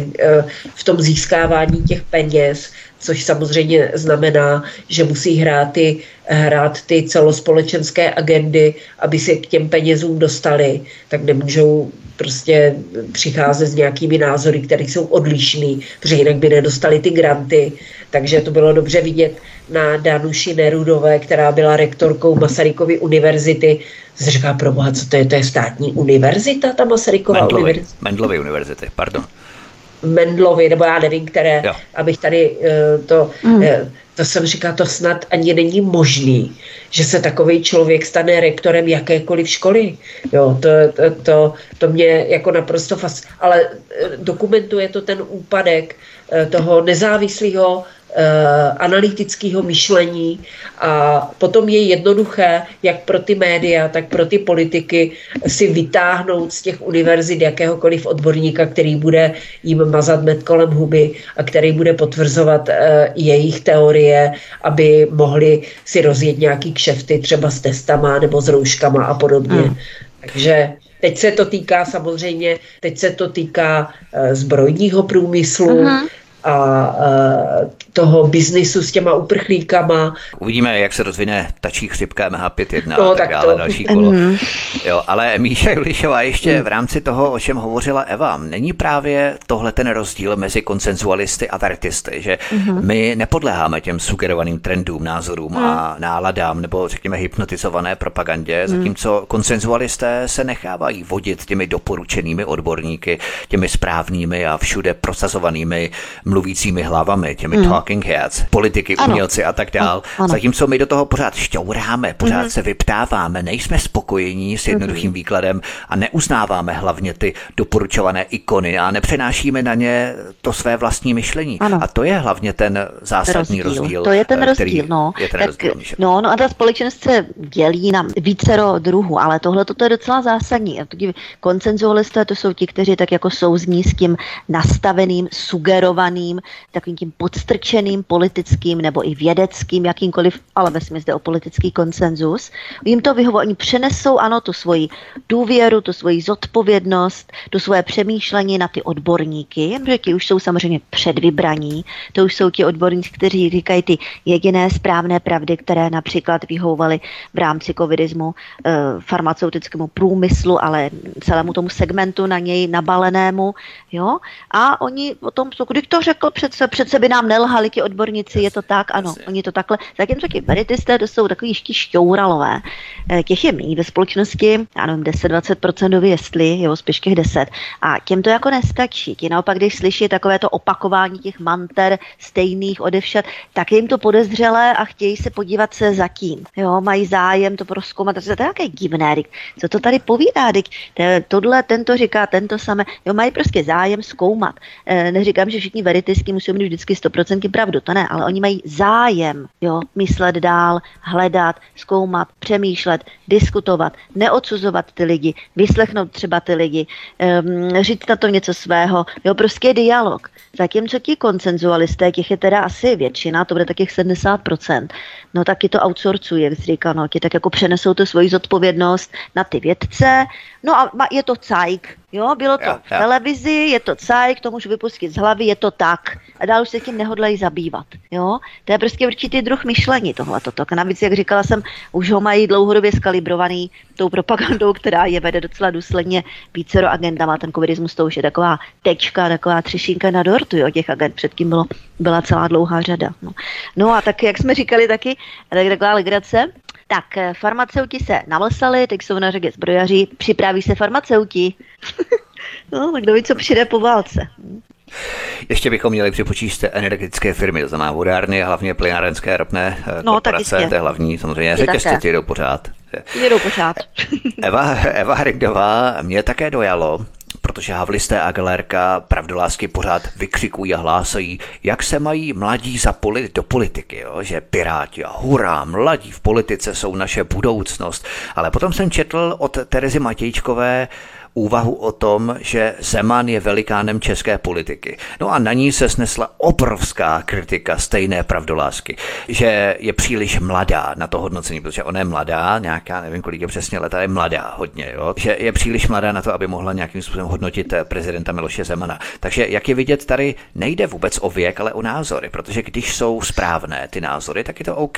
v tom získávání těch peněz, což samozřejmě znamená, že musí hrát ty, hrát ty celospolečenské agendy, aby se k těm penězům dostali, tak nemůžou prostě přicházet s nějakými názory, které jsou odlišný, protože jinak by nedostali ty granty. Takže to bylo dobře vidět na Danuši Nerudové, která byla rektorkou Masarykovy univerzity. Se říká, proboha, co to je? To je státní univerzita, ta Masarykova univerzita? Mendelovy univerzity, pardon. Mendelovy, nebo já nevím, které, jo. abych tady uh, to... Mm. Uh, to jsem říkala, to snad ani není možný, že se takový člověk stane rektorem jakékoliv školy. Jo, to, to, to, to mě jako naprosto fas... Ale dokumentuje to ten úpadek toho nezávislého analytického myšlení a potom je jednoduché, jak pro ty média, tak pro ty politiky si vytáhnout z těch univerzit jakéhokoliv odborníka, který bude jim mazat med kolem huby a který bude potvrzovat eh, jejich teorie, aby mohli si rozjet nějaký kšefty třeba s testama nebo s rouškama a podobně. Hmm. Takže... Teď se to týká samozřejmě, teď se to týká e, zbrojního průmyslu Aha. a e, toho biznisu s těma uprchlíkama. Uvidíme, jak se rozvine ptačí chřipka M H pět jedna no, a tak, tak dále, to. další kolo. Jo, ale Míša Julišová ještě v rámci toho, o čem hovořila Eva, není právě tohle ten rozdíl mezi konsenzualisty a vertisty, že Aha. my nepodléháme těm sugerovaným trendům, názorům Aha. a náladám, nebo řekněme hypnotizované propagandě, zatímco konsenzualisté se nechávají vodit těmi doporučenými odborníky, těmi správnými a všude prosazovanými mluvícími hlavami, těmi Aha. talking heads, politiky, ano. umělci a tak dál. Ano. Zatímco my do toho pořád šťouráme, pořád mm-hmm. se vyptáváme, nejsme spokojení s jednoduchým mm-hmm. výkladem a neuznáváme hlavně ty doporučované ikony a nepřenášíme na ně to své vlastní myšlení. Ano. A to je hlavně ten zásadní rozdíl. rozdíl to je ten rozdíl, no. Je ten tak, rozdíl no, no a ta společnost se dělí na vícero druhů, ale tohle toto je docela zásadní. Konsenzualisté to jsou ti, kteří tak jako souzní s tím nastaveným, sugerovaným, takovým tím podstrčeným politickým nebo i vědeckým, jakýmkoliv, ale vezmi zde o politický konsenzus. Jim to vyhovuje, oni přenesou, ano, tu svoji důvěru, tu svoji zodpovědnost, tu svoje přemýšlení na ty odborníky, protože ti už jsou samozřejmě předvybraní, to už jsou ti odborníci, kteří říkají ty jediné správné pravdy, které například vyhovovaly v rámci covidismu eh, farmaceutickému průmyslu, ale celému tomu segmentu na něj nabalenému, jo, a oni o tom, když to řekl přece, přece by nám nelhal, ale ti odborníci, je to tak, ano, oni to takhle. Zatímco ti veritisté, to jsou takový ještě šťouralové. Těch je méně ve společnosti, ano, deset až dvacet procent, jestli, jo, spíš těch deset. A těm to jako nestačí. Ti naopak, když slyší takové to opakování těch manter stejných odevšad, tak jim to podezřelé a chtějí se podívat se zatím. Jo, mají zájem to prozkoumat. To je také divné, co to tady povídá, tohle, tento říká, tento samé. Jo, mají prostě zájem zkoumat. Neříkám, že všichni veritisky musí mít vždycky sto procent pravdu, to ne, ale oni mají zájem, jo, myslet dál, hledat, zkoumat, přemýšlet, diskutovat, neodsuzovat ty lidi, vyslechnout třeba ty lidi, um, říct na to něco svého, jo, prostě dialog. Zatímco ti konsenzualisté, těch je teda asi většina, to bude takých sedmdesát procent, no taky to outsourcují, jak jsi říkal, no, ti tak jako přenesou tu svoji zodpovědnost na ty vědce, no a je to cajk, jo, bylo to v televizi, je to cajk, to můžu vypustit z hlavy, je to tak. A dál už se tím nehodlají zabývat, jo. To je prostě určitý druh myšlení tohletoto. A navíc, jak říkala jsem, už ho mají dlouhodobě skalibrovaný tou propagandou, která je vede docela důsledně vícero agendama. Ten covidismus to už je taková tečka, taková třešínka na dortu, jo, těch agent. Předtím bylo, byla celá dlouhá řada. No. no a tak, jak jsme říkali taky, taková legrace, Tak farmaceuti se nalesali, teď jsou na řadě zbrojaři, připraví se farmaceuti. No, tak kdo ví, co přijde po válce. Ještě bychom měli připočíst energetické firmy, to znamená vodárny, hlavně plynárenské ropné no, korporace, to je hlavní, samozřejmě řetězce, ty jdou pořád. Jdou pořád. Eva, Eva Hrindová mě také dojalo, protože havlisté a galérka pravdolásky pořád vykřikují a hlásají, jak se mají mladí zapolit do politiky, jo? Že piráti a hurá, mladí v politice jsou naše budoucnost. Ale potom jsem četl od Terezy Matějčkové úvahu o tom, že Zeman je velikánem české politiky. No a na ní se snesla obrovská kritika stejné pravdolásky, že je příliš mladá na to hodnocení, protože ona je mladá, nějaká, nevím kolik je přesně leta, je mladá hodně, jo? Že je příliš mladá na to, aby mohla nějakým způsobem hodnotit prezidenta Miloše Zemana. Takže jak je vidět, tady nejde vůbec o věk, ale o názory, protože když jsou správné ty názory, tak je to OK,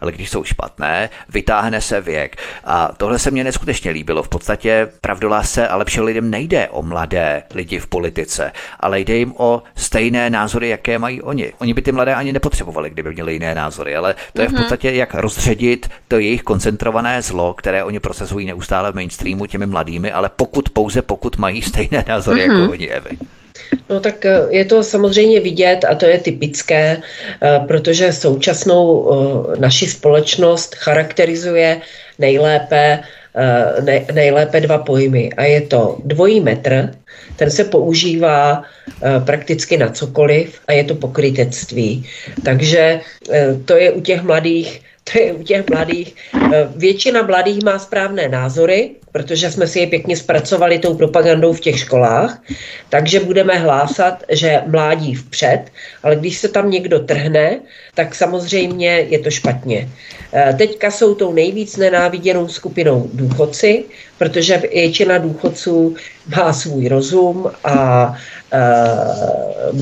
ale když jsou špatné, vytáhne se věk. A tohle se mně neskutečně líbilo. V podstatě pravdolásce ale všem lidem nejde o mladé lidi v politice, ale jde jim o stejné názory, jaké mají oni. Oni by ty mladé ani nepotřebovali, kdyby měli jiné názory, ale to je v podstatě jak rozředit to jejich koncentrované zlo, které oni procesují neustále v mainstreamu těmi mladými, ale pokud pouze pokud mají stejné názory, mm-hmm. jako oni, Evy. No tak je to samozřejmě vidět a to je typické, protože současnou naši společnost charakterizuje nejlépe Nej, nejlépe dva pojmy a je to dvojí metr, ten se používá uh, prakticky na cokoliv a je to pokrytectví. Takže uh, to je u těch mladých, to je u těch mladých, uh, většina mladých má správné názory, protože jsme si je pěkně zpracovali tou propagandou v těch školách, takže budeme hlásat, že mládí vpřed, ale když se tam někdo trhne, tak samozřejmě je to špatně. Teďka jsou tou nejvíc nenáviděnou skupinou důchodci, protože většina důchodců má svůj rozum a e,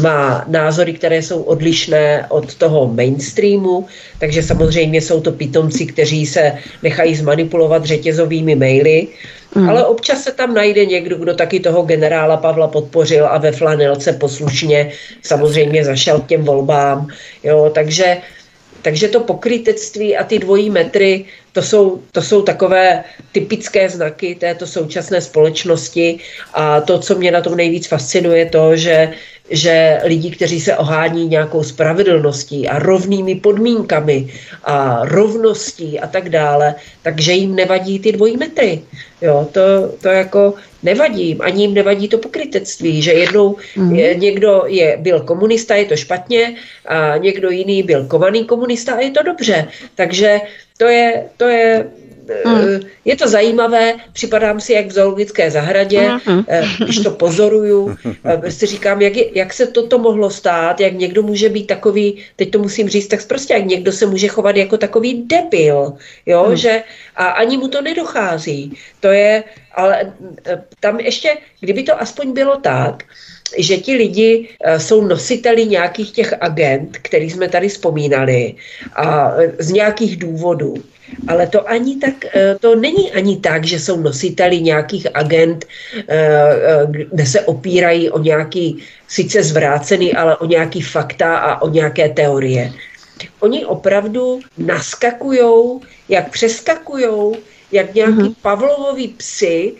má názory, které jsou odlišné od toho mainstreamu, takže samozřejmě jsou to pitomci, kteří se nechají zmanipulovat řetězovými maily, Hmm. ale občas se tam najde někdo, kdo taky toho generála Pavla podpořil a ve flanelce poslušně samozřejmě zašel k těm volbám. Jo, takže, takže to pokrytectví a ty dvojí metry, to jsou, to jsou takové typické znaky této současné společnosti a to, co mě na tom nejvíc fascinuje, to, že, že lidi, kteří se ohání nějakou spravedlností a rovnými podmínkami a rovností a tak dále, takže jim nevadí ty dvojí metry. Jo, to, to jako nevadí jim, ani jim nevadí to pokrytectví, že jednou mm. je, někdo je, byl komunista, je to špatně a někdo jiný byl kovaný komunista a je to dobře. Takže to je, to je, hmm. je to zajímavé, připadám si jak v zoologické zahradě, hmm. když to pozoruju, si říkám, jak, je, jak se toto mohlo stát, jak někdo může být takový, teď to musím říct tak prostě, jak někdo se může chovat jako takový debil, jo, hmm. že a ani mu to nedochází, to je, ale tam ještě, kdyby to aspoň bylo tak, že ti lidi jsou nositeli nějakých těch agent, který jsme tady vzpomínali, a z nějakých důvodů. Ale to ani tak, to není ani tak, že jsou nositeli nějakých agent, kde se opírají o nějaký, sice zvrácený, ale o nějaký fakta a o nějaké teorie. Oni opravdu naskakujou, jak přeskakujou, jak nějaký mm-hmm. Pavlovovi psi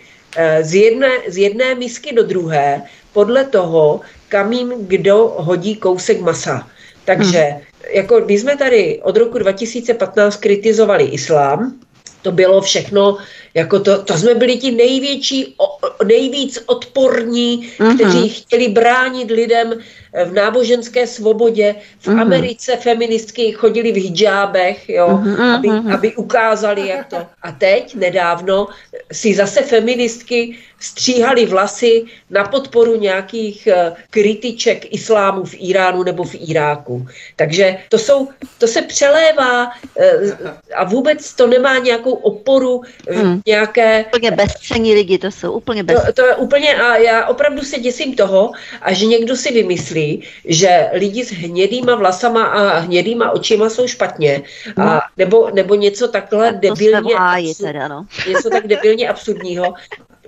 z jedné, z jedné misky do druhé, podle toho, kam jim kdo hodí kousek masa. Takže, hmm. jako my jsme tady od roku dva tisíce patnáct kritizovali islám, to bylo všechno, jako to, to jsme byli ti největší, nejvíc odporní, uh-huh. kteří chtěli bránit lidem v náboženské svobodě. V uh-huh. Americe feministky chodili v hidžábech, jo, uh-huh. aby, aby ukázali, jak to. A teď nedávno si zase feministky stříhali vlasy na podporu nějakých uh, kritiček islámu v Iránu nebo v Iráku. Takže to, jsou, to se přelévá uh, a vůbec to nemá nějakou oporu uh, nějaké... Úplně bezcenní lidi, to jsou úplně bezcenní. To, to je úplně, a já opravdu se děsím toho, až někdo si vymyslí, že lidi s hnědýma vlasama a hnědýma očima jsou špatně, a, nebo, nebo něco takhle debilně, teda, no. něco tak debilně absurdního,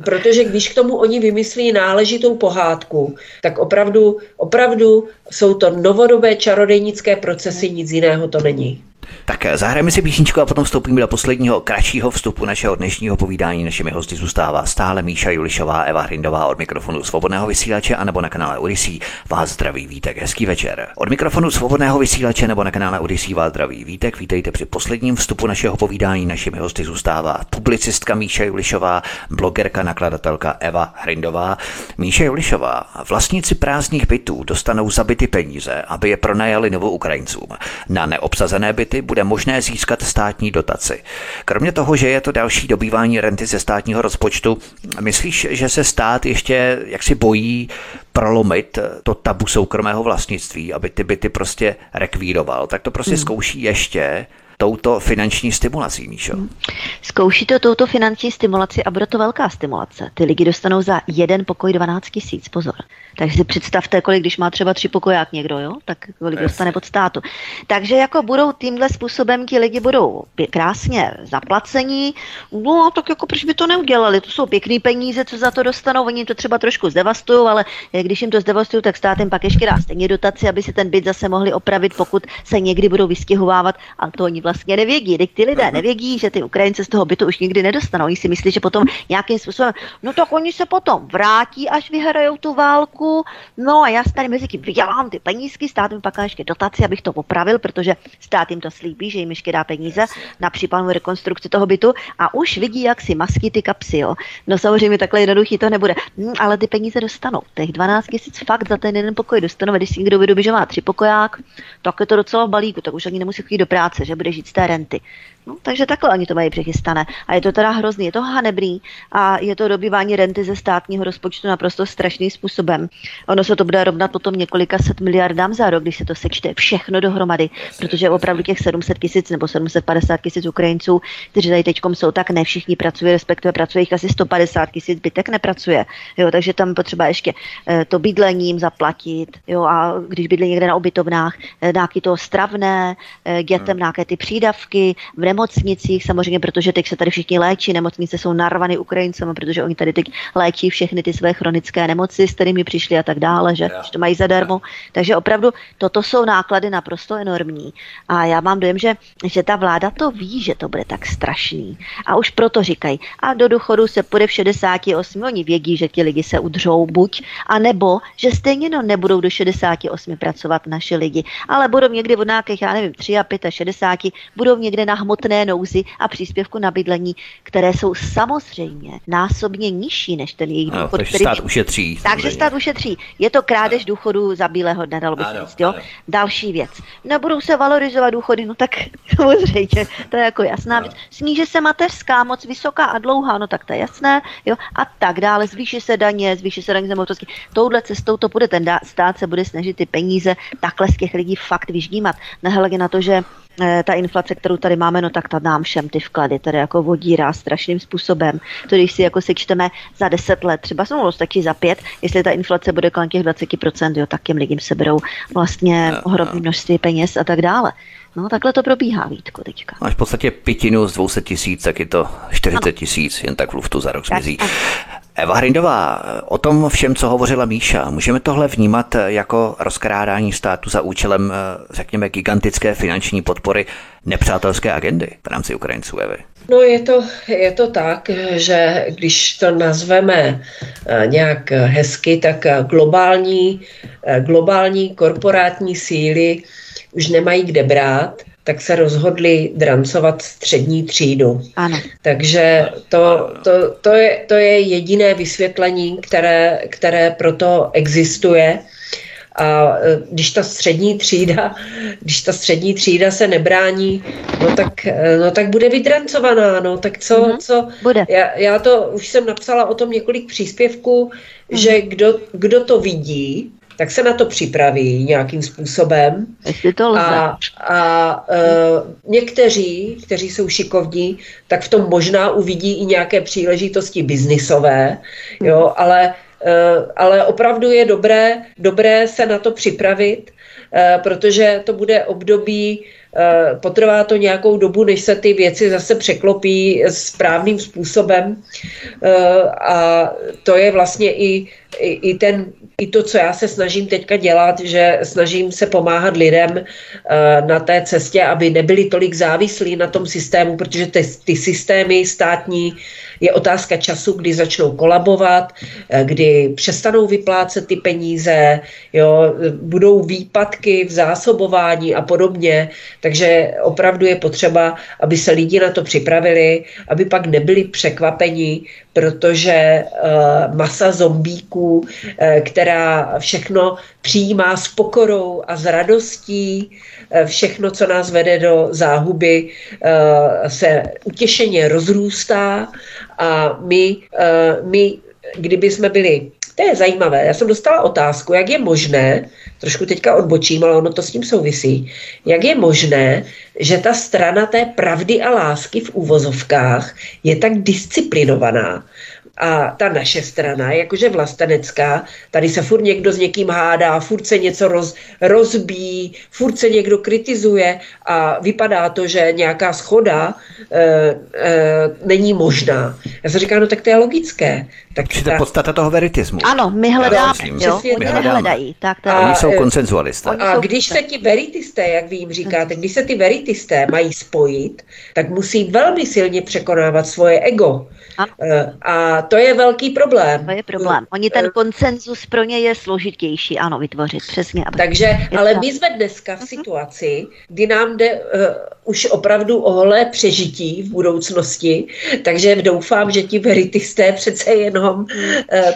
protože když k tomu oni vymyslí náležitou pohádku, tak opravdu, opravdu jsou to novodobé čarodějnické procesy, nic jiného to není. Tak zahrajeme si písničku a potom vstoupíme do posledního kratšího vstupu našeho dnešního povídání. Našimi hosty zůstává stále Míša Julišová, Eva Hrindová od mikrofonu Svobodného vysílače a nebo na kanále Odysee. Vás zdraví Vítek, hezký večer. Od mikrofonu Svobodného vysílače nebo na kanále Odysee vás zdraví Vítek. Vítejte při posledním vstupu našeho povídání. Našimi hosty zůstává publicistka Míša Julišová, blogerka, nakladatelka Eva Hrindová. Míša Julišová, vlastníci prázdných bytů dostanou za byty peníze, aby je pronajali Novoukrajincům. Na neobsazené byty bude možné získat státní dotaci. Kromě toho, že je to další dobývání renty ze státního rozpočtu, myslíš, že se stát ještě jaksi bojí prolomit to tabu soukromého vlastnictví, aby ty byty prostě rekvíroval? Tak to prostě hmm. zkouší ještě touto finanční stimulací, Míšo. Zkouší to touto finanční stimulaci a bude to velká stimulace. Ty lidi dostanou za jeden pokoj dvanáct tisíc, pozor. Takže si představte, kolik, když má třeba tři pokoják někdo, jo, tak kolik yes. dostane od státu. Takže jako budou tímhle způsobem, ti lidi budou krásně zaplacení, no tak jako proč by to neudělali, to jsou pěkný peníze, co za to dostanou, oni to třeba trošku zdevastují, ale když jim to zdevastují, tak stát jim pak ještě dá stejně dotaci, aby si ten byt zase mohli opravit, pokud se někdy budou vystěhovávat, a to oni vlastně nevědí, teď ty lidé nevědí, že ty Ukrajince z toho bytu už nikdy nedostanou. Oni si myslí, že potom nějakým způsobem, no tak oni se potom vrátí, až vyhrajou tu válku, no a já tady mezi tím vydělám ty penízky, stát mi pak ještě dotaci, abych to opravil, protože stát jim to slíbí, že jim ještě dá peníze na případnou rekonstrukci toho bytu a už vidí, jak si masky ty kapsy, jo. No samozřejmě takhle jednoduchý to nebude, hm, ale ty peníze dostanou. Těch dvanáct tisíc fakt za ten jeden pokoj dostanou, když si někdo vydobí, že má tři pokoják, tak je to docela v balíku, tak už ani nemusí chodit do práce, že bude žít z té renty. No, takže takhle oni to mají přechystané. A je to teda hrozný, je to hanebný a je to dobývání renty ze státního rozpočtu naprosto strašným způsobem. Ono se to bude rovnat potom několika set miliardám za rok, když se to sečte všechno dohromady, protože opravdu těch sedm set tisíc nebo sedm set padesát tisíc Ukrajinců, kteří tady teď jsou, tak ne všichni pracují, respektive pracuje jich asi sto padesát tisíc, zbytek nepracuje. Jo, takže tam potřeba ještě to bydlením zaplatit, jo, a když bydlí někde na ubytovnách, nějaký to stravné, dětem nějaké ty přídavky, v nemocnicích samozřejmě, protože teď se tady všichni léčí, nemocnice jsou narvané Ukrajincům, protože oni tady teď léčí všechny ty své chronické nemoci, s kterými přišli a tak dále, že yeah. to mají zadarmo. Yeah. Takže opravdu toto jsou náklady naprosto enormní. A já mám dojem, že, že ta vláda to ví, že to bude tak strašný. A už proto říkají, a do důchodu se půjde v šedesáti osmi, oni vědí, že ti lidi se udřou buď, anebo že stejně no nebudou do šedesáti osmi pracovat naši lidi, ale budou někdy od nějakých, já nevím, třiceti pěti, šedesáti, budou někde na hmotné nouzi a příspěvku na bydlení, které jsou samozřejmě násobně nižší než ten jejich důchod. No, takže stát ušetří. Takže stát ušetří. Je to krádež důchodů za bílého dne, dalo by se říct, jo. Další věc. Nebudou se valorizovat důchody, no tak samozřejmě, to je jako jasná ano. věc. Sníže se mateřská, moc vysoká a dlouhá, no tak to je jasné, jo. A tak dále, zvýší se daně, zvýší se daně za motorky. Touhle cestou to bude, ten stát se bude snažit ty peníze takhle z těch lidí fakt vyždímat. Nehledě na to, že ta inflace, kterou tady máme, no tak ta nám všem ty vklady tady jako vodírá strašným způsobem. To když si jako sečteme za deset let, třeba no, stačí za pět, jestli ta inflace bude kolem těch dvacet procent, jo, tak těm lidem seberou vlastně ohromné množství peněz a tak dále. No takhle to probíhá, Vítku, teďka. Máš v podstatě pětinu z dvě stě tisíc, tak je to čtyřicet tisíc, jen tak v luftu za rok zmizí. Eva Hrindová, o tom všem, co hovořila Míša, můžeme tohle vnímat jako rozkrádání státu za účelem, řekněme, gigantické finanční podpory nepřátelské agendy v rámci Ukrajinců, Evy? No je to, je to tak, že když to nazveme nějak hezky, tak globální, globální korporátní síly už nemají kde brát, tak se rozhodli drancovat střední třídu. Ano. Takže to, to, to, je, to je jediné vysvětlení, které, které proto existuje. A když ta střední třída, když ta střední třída se nebrání, no tak, no tak bude vydrancovaná, no tak co, mm-hmm. co? Bude. Já, já to už jsem napsala o tom několik příspěvků, mm-hmm. že kdo, kdo to vidí, tak se na to připraví nějakým způsobem. Jestli to lze. A, a e, někteří, kteří jsou šikovní, tak v tom možná uvidí i nějaké příležitosti biznisové, jo, ale, e, ale opravdu je dobré, dobré se na to připravit, e, protože to bude období Potrvá to nějakou dobu, než se ty věci zase překlopí správným způsobem, a to je vlastně i, i, i, ten, i to, co já se snažím teďka dělat, že snažím se pomáhat lidem na té cestě, aby nebyli tolik závislí na tom systému, protože ty, ty systémy státní je otázka času, kdy začnou kolabovat, kdy přestanou vyplácet ty peníze, jo, budou výpadky v zásobování a podobně. Takže opravdu je potřeba, aby se lidi na to připravili, aby pak nebyli překvapeni, protože uh, masa zombíků, uh, která všechno přijímá s pokorou a s radostí, uh, všechno, co nás vede do záhuby, uh, se utěšeně rozrůstá a my, uh, my kdyby jsme byli. To je zajímavé. Já jsem dostala otázku, jak je možné, trošku teďka odbočím, ale ono to s tím souvisí, jak je možné, že ta strana té pravdy a lásky v uvozovkách je tak disciplinovaná. A ta naše strana, jakože vlastenecká, tady se furt někdo s někým hádá, furt se něco roz, rozbíjí, furt se někdo kritizuje a vypadá to, že nějaká shoda e, e, není možná. Já se říkám, no tak to je logické. Tak to ta... podstata toho veritismu. Ano, my hledáme, jo, my hledají. Tak to... a, oni jsou konsenzualisté. A když se ti veritisté, jak vy jim říkáte, když se ty veritisté mají spojit, tak musí velmi silně překonávat svoje ego. A, a to je velký problém. To je problém. Oni ten konsenzus pro ně je složitější, ano, vytvořit, přesně. Aby... Takže, ale my jsme dneska v situaci, kdy nám jde uh, už opravdu o holé přežití v budoucnosti, takže doufám, že ti veritisté přece jenom uh,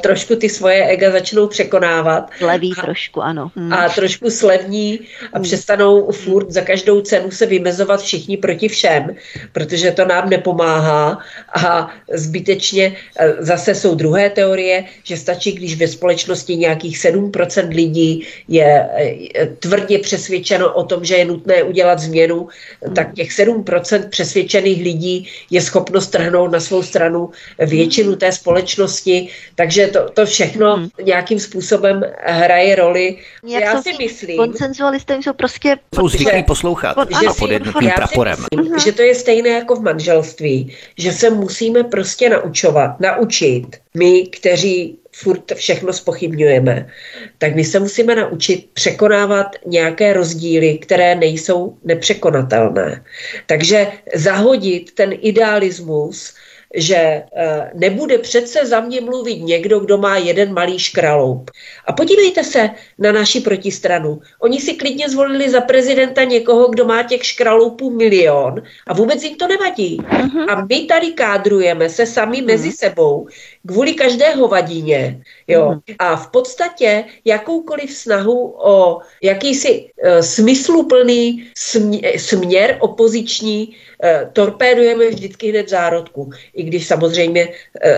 trošku ty svoje ega začnou překonávat. Sleví a, trošku, ano. Hmm. A trošku slevní a hmm. přestanou furt za každou cenu se vymezovat všichni proti všem, protože to nám nepomáhá a zbytečně zase jsou druhé teorie, že stačí, když ve společnosti nějakých sedm procent lidí je tvrdě přesvědčeno o tom, že je nutné udělat změnu, tak těch sedm procent přesvědčených lidí je schopno strhnout na svou stranu většinu té společnosti, takže to, to všechno nějakým způsobem hraje roli. Jak já si myslím... Konsenzualisté jsou prostě... Jsou zvyklí poslouchat a pod jednotným praporem. Myslím, že to je stejné jako v manželství, že se musíme prostě naučovat, naučit, my, kteří furt všechno zpochybňujeme, tak my se musíme naučit překonávat nějaké rozdíly, které nejsou nepřekonatelné. Takže zahodit ten idealismus, že uh, nebude přece za mě mluvit někdo, kdo má jeden malý škraloup. A podívejte se na naši protistranu. Oni si klidně zvolili za prezidenta někoho, kdo má těch škraloupů milion a vůbec jim to nevadí. Uh-huh. A my tady kádrujeme se sami uh-huh. mezi sebou kvůli každé hovadině. Jo? Uh-huh. A v podstatě jakoukoliv snahu o jakýsi uh, smysluplný smě- směr opoziční uh, torpédujeme vždycky hned v zárodku. I když samozřejmě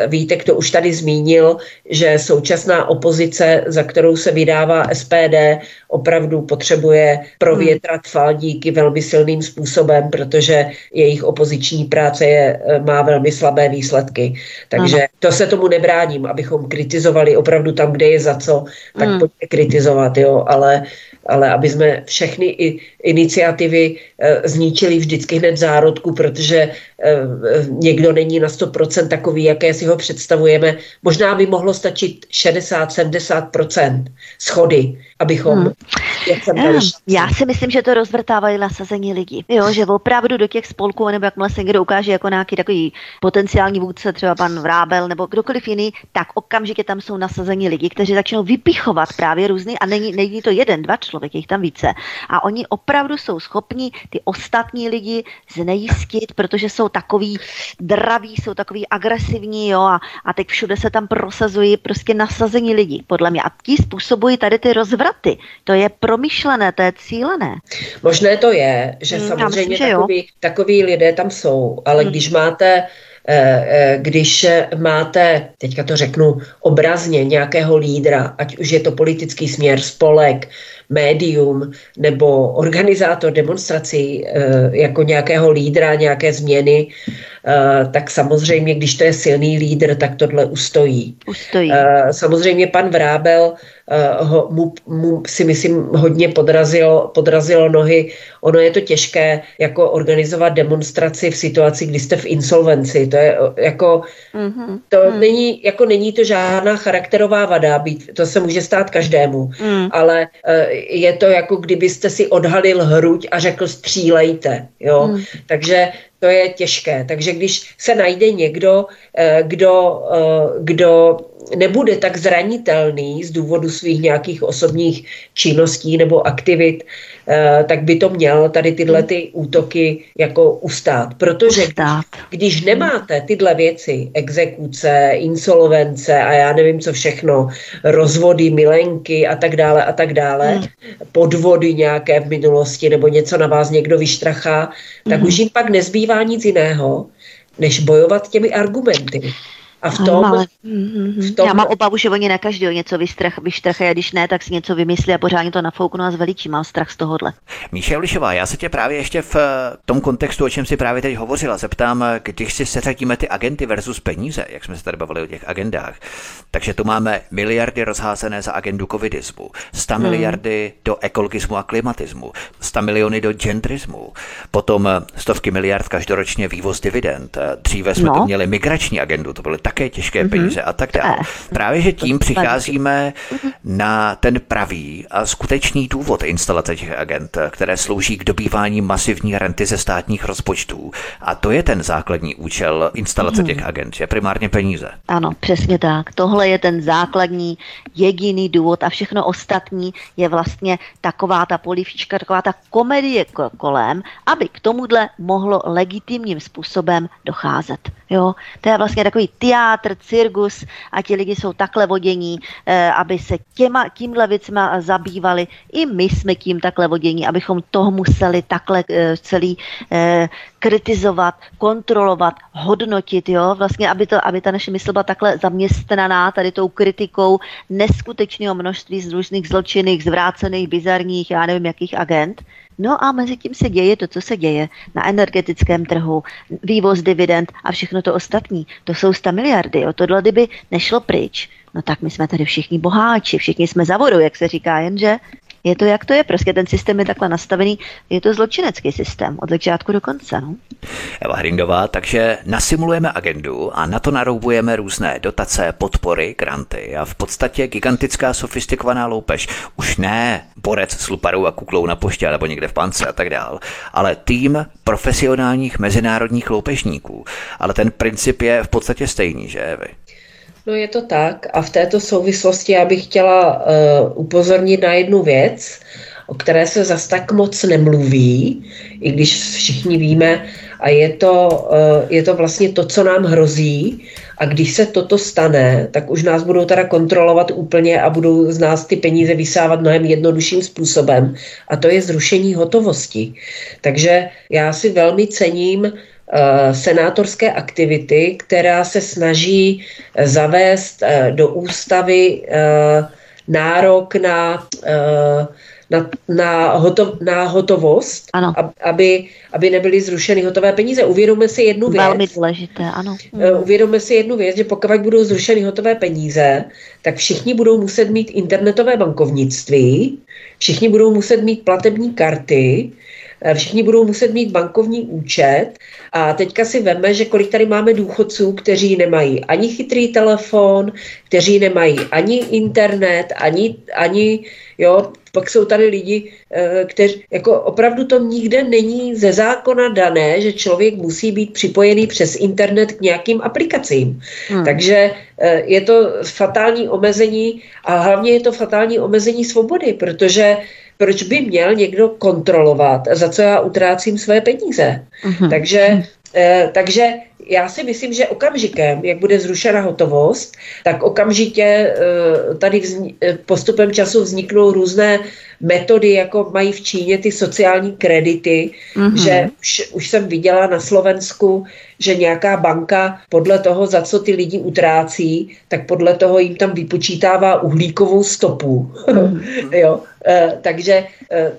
Vítek to už tady zmínil, že současná opozice, za kterou se vydává S P D, opravdu potřebuje provětrat faldíky velmi silným způsobem, protože jejich opoziční práce je, má velmi slabé výsledky. Takže Aha. to se tomu nebráním, abychom kritizovali opravdu tam, kde je za co, tak hmm. pojďme kritizovat, jo, ale, ale aby jsme všechny i iniciativy e, zničili vždycky hned v zárodku, protože e, někdo není na sto procent takový, jaké si ho představujeme. Možná by mohlo stačit šedesát sedmdesát procent shody, abychom... Hmm. Jak jsem já, já si myslím, že to rozvrtávají nasazení lidí. Jo, že opravdu do těch spolků, nebo jakmile se někdo ukáže jako nějaký takový potenciální vůdce, třeba pan Vrábel nebo kdokoliv jiný, tak okamžitě tam jsou nasazení lidi, kteří začnou vypichovat právě různý, a není, není to jeden, dva člověk, jich tam více. A oni opravdu jsou schopni ty ostatní lidi znejistit, protože jsou takový dra jsou takový agresivní, jo, a, a teď všude se tam prosazují prostě nasazení lidí, podle mě. A ti způsobují tady ty rozvraty. To je promyšlené, to je cílené. Možné to je, že hmm, samozřejmě myslím, že takový, takový lidé tam jsou, ale hmm. když máte když máte, teďka to řeknu obrazně, nějakého lídra, ať už je to politický směr, spolek, médium nebo organizátor demonstrací jako nějakého lídra, nějaké změny, tak samozřejmě, když to je silný lídr, tak tohle ustojí. Ustojí. Samozřejmě pan Vrábel ho, mu, mu si myslím hodně podrazilo, podrazilo nohy. Ono je to těžké jako organizovat demonstraci v situaci, kdy jste v insolvenci. To je jako, mm-hmm. to mm. není, jako není to žádná charakterová vada, být, to se může stát každému, mm. ale je to jako kdybyste si odhalil hruď a řekl střílejte, jo. Mm. Takže to je těžké. Takže když se najde někdo, kdo, kdo nebude tak zranitelný z důvodu svých nějakých osobních činností nebo aktivit, tak by to měl tady tyhle ty útoky jako ustát. Protože ustát. Když nemáte tyhle věci, exekuce, insolvence a já nevím co všechno, rozvody, milenky a tak dále a tak dále, podvody nějaké v minulosti nebo něco na vás někdo vyštrachá, tak už jim pak nezbývá nic jiného, než bojovat těmi argumenty. A v tom, ale, v tom... Já mám obavu, že oni na každého něco vyštrach, vyštrachají, a když ne, tak si něco vymyslí a pořádně to nafouknu a zveličí. Mám strach z tohohle. Míša Julišová, já se tě právě ještě v tom kontextu, o čem si právě teď hovořila, zeptám, když si seřadíme ty agenty versus peníze, jak jsme se tady bavili o těch agendách, takže tu máme miliardy rozházené za agendu covidismu, sta miliardy hmm. do ekologismu a klimatismu, sta miliony do genderismu, potom stovky miliard každoročně vývoz dividend, dříve jsme no. to měli migrační agendu, to byly také těžké mm-hmm. peníze a tak dále. Právě, že tím přicházíme na ten pravý a skutečný důvod instalace těch agent, které slouží k dobývání masivní renty ze státních rozpočtů. A to je ten základní účel instalace mm-hmm. těch agent, že primárně peníze. Ano, přesně tak. Tohle je ten základní, jediný důvod a všechno ostatní je vlastně taková ta polívčička, taková ta komedie kolem, aby k tomuhle mohlo legitimním způsobem docházet. Jo? To je vlastně takový ty teátr, cirkus a ti lidi jsou takhle vodění, aby se těma, tímhle věcma zabývali. I my jsme tím takhle vodění, abychom toho museli takhle celý kritizovat, kontrolovat, hodnotit, jo, vlastně, aby, to, aby ta naše mysl byla takhle zaměstnaná tady tou kritikou neskutečného množství z různých zločinných, zvrácených, bizarních, já nevím jakých agent. No a mezi tím se děje to, co se děje na energetickém trhu, vývoz dividend a všechno to ostatní. To jsou sta miliardy, o tohle kdyby nešlo pryč. No tak my jsme tady všichni boháči, všichni jsme za vodu, jak se říká, jenže je to, jak to je. Prostě ten systém je takhle nastavený, je to zločinecký systém od začátku do konce. No? Eva Hrindová, takže nasimulujeme agendu a na to naroubujeme různé dotace, podpory, granty a v podstatě gigantická sofistikovaná loupež. Už ne borec s luparou a kuklou na poště nebo někde v pance a tak dál, ale tým profesionálních mezinárodních loupežníků. Ale ten princip je v podstatě stejný, že Evy? No je to tak a v této souvislosti já bych chtěla uh, upozornit na jednu věc, o které se zas tak moc nemluví, i když všichni víme, a je to, uh, je to vlastně to, co nám hrozí, a když se toto stane, tak už nás budou teda kontrolovat úplně a budou z nás ty peníze vysávat mnohem jednodušším způsobem, a to je zrušení hotovosti. Takže já si velmi cením senátorské aktivity, která se snaží zavést do ústavy nárok na, na, na, hotov, na hotovost, ano. Aby, aby nebyly zrušeny hotové peníze. Uvědomme si jednu věc. Velmi důležité, ano. Uvědomme si jednu věc, že pokud budou zrušeny hotové peníze, tak všichni budou muset mít internetové bankovnictví, všichni budou muset mít platební karty, všichni budou muset mít bankovní účet a teďka si veme, že kolik tady máme důchodců, kteří nemají ani chytrý telefon, kteří nemají ani internet, ani, ani jo, pak jsou tady lidi, kteří, jako opravdu to nikde není ze zákona dané, že člověk musí být připojený přes internet k nějakým aplikacím. Hmm. Takže je to fatální omezení a hlavně je to fatální omezení svobody, protože proč by měl někdo kontrolovat, za co já utrácím své peníze. Uh-huh. Takže, eh, takže já si myslím, že okamžikem, jak bude zrušena hotovost, tak okamžitě eh, tady vzni- postupem času vzniknou různé metody, jako mají v Číně ty sociální kredity, uh-huh. že už, už jsem viděla na Slovensku, že nějaká banka podle toho, za co ty lidi utrácí, tak podle toho jim tam vypočítává uhlíkovou stopu. Uh-huh. Jo. Takže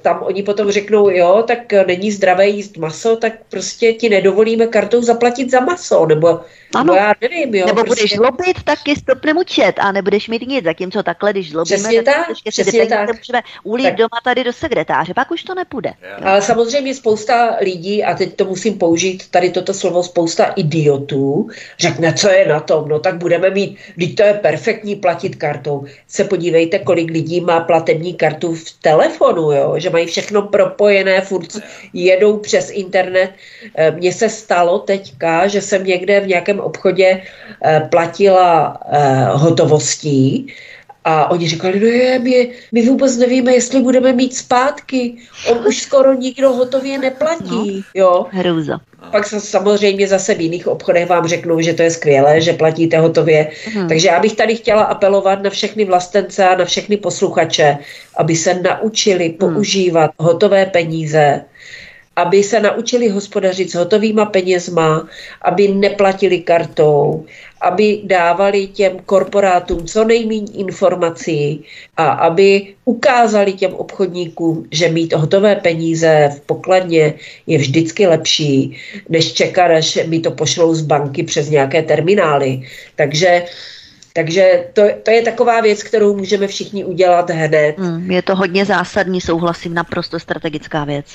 tam oni potom řeknou, jo, tak není zdravé jíst maso, tak prostě ti nedovolíme kartou zaplatit za maso, nebo, nebo já nevím, jo. Nebo prostě budeš zlobit, tak je stopne mučet a nebudeš mít nic, zatímco takhle, když zlobíme, tak můžeme ulít doma tady do sekretáře, pak už to nepůjde. Yeah. Ale samozřejmě spousta lidí, a teď to musím použít, tady toto slovo, spousta idiotů, řekne, co je na tom, no tak budeme mít, když to je perfektní platit kartou. Se podívejte, kolik lidí má platební kartu v telefonu, jo? Že mají všechno propojené, furt jedou přes internet. Mně se stalo teďka, že jsem někde v nějakém obchodě platila hotovostí a oni říkali, no je, my, my vůbec nevíme, jestli budeme mít zpátky. On už skoro nikdo hotově neplatí. Jo? Hrůza. Pak samozřejmě zase v jiných obchodech vám řeknou, že to je skvělé, že platíte hotově. Hmm. Takže já bych tady chtěla apelovat na všechny vlastence a na všechny posluchače, aby se naučili používat hmm. hotové peníze, aby se naučili hospodařit s hotovýma penězma, aby neplatili kartou, aby dávali těm korporátům co nejméně informací a aby ukázali těm obchodníkům, že mít hotové peníze v pokladně je vždycky lepší, než čekat, až mi to pošlou z banky přes nějaké terminály. Takže Takže to, to je taková věc, kterou můžeme všichni udělat hned. Mm, je to hodně zásadní, souhlasím, naprosto strategická věc.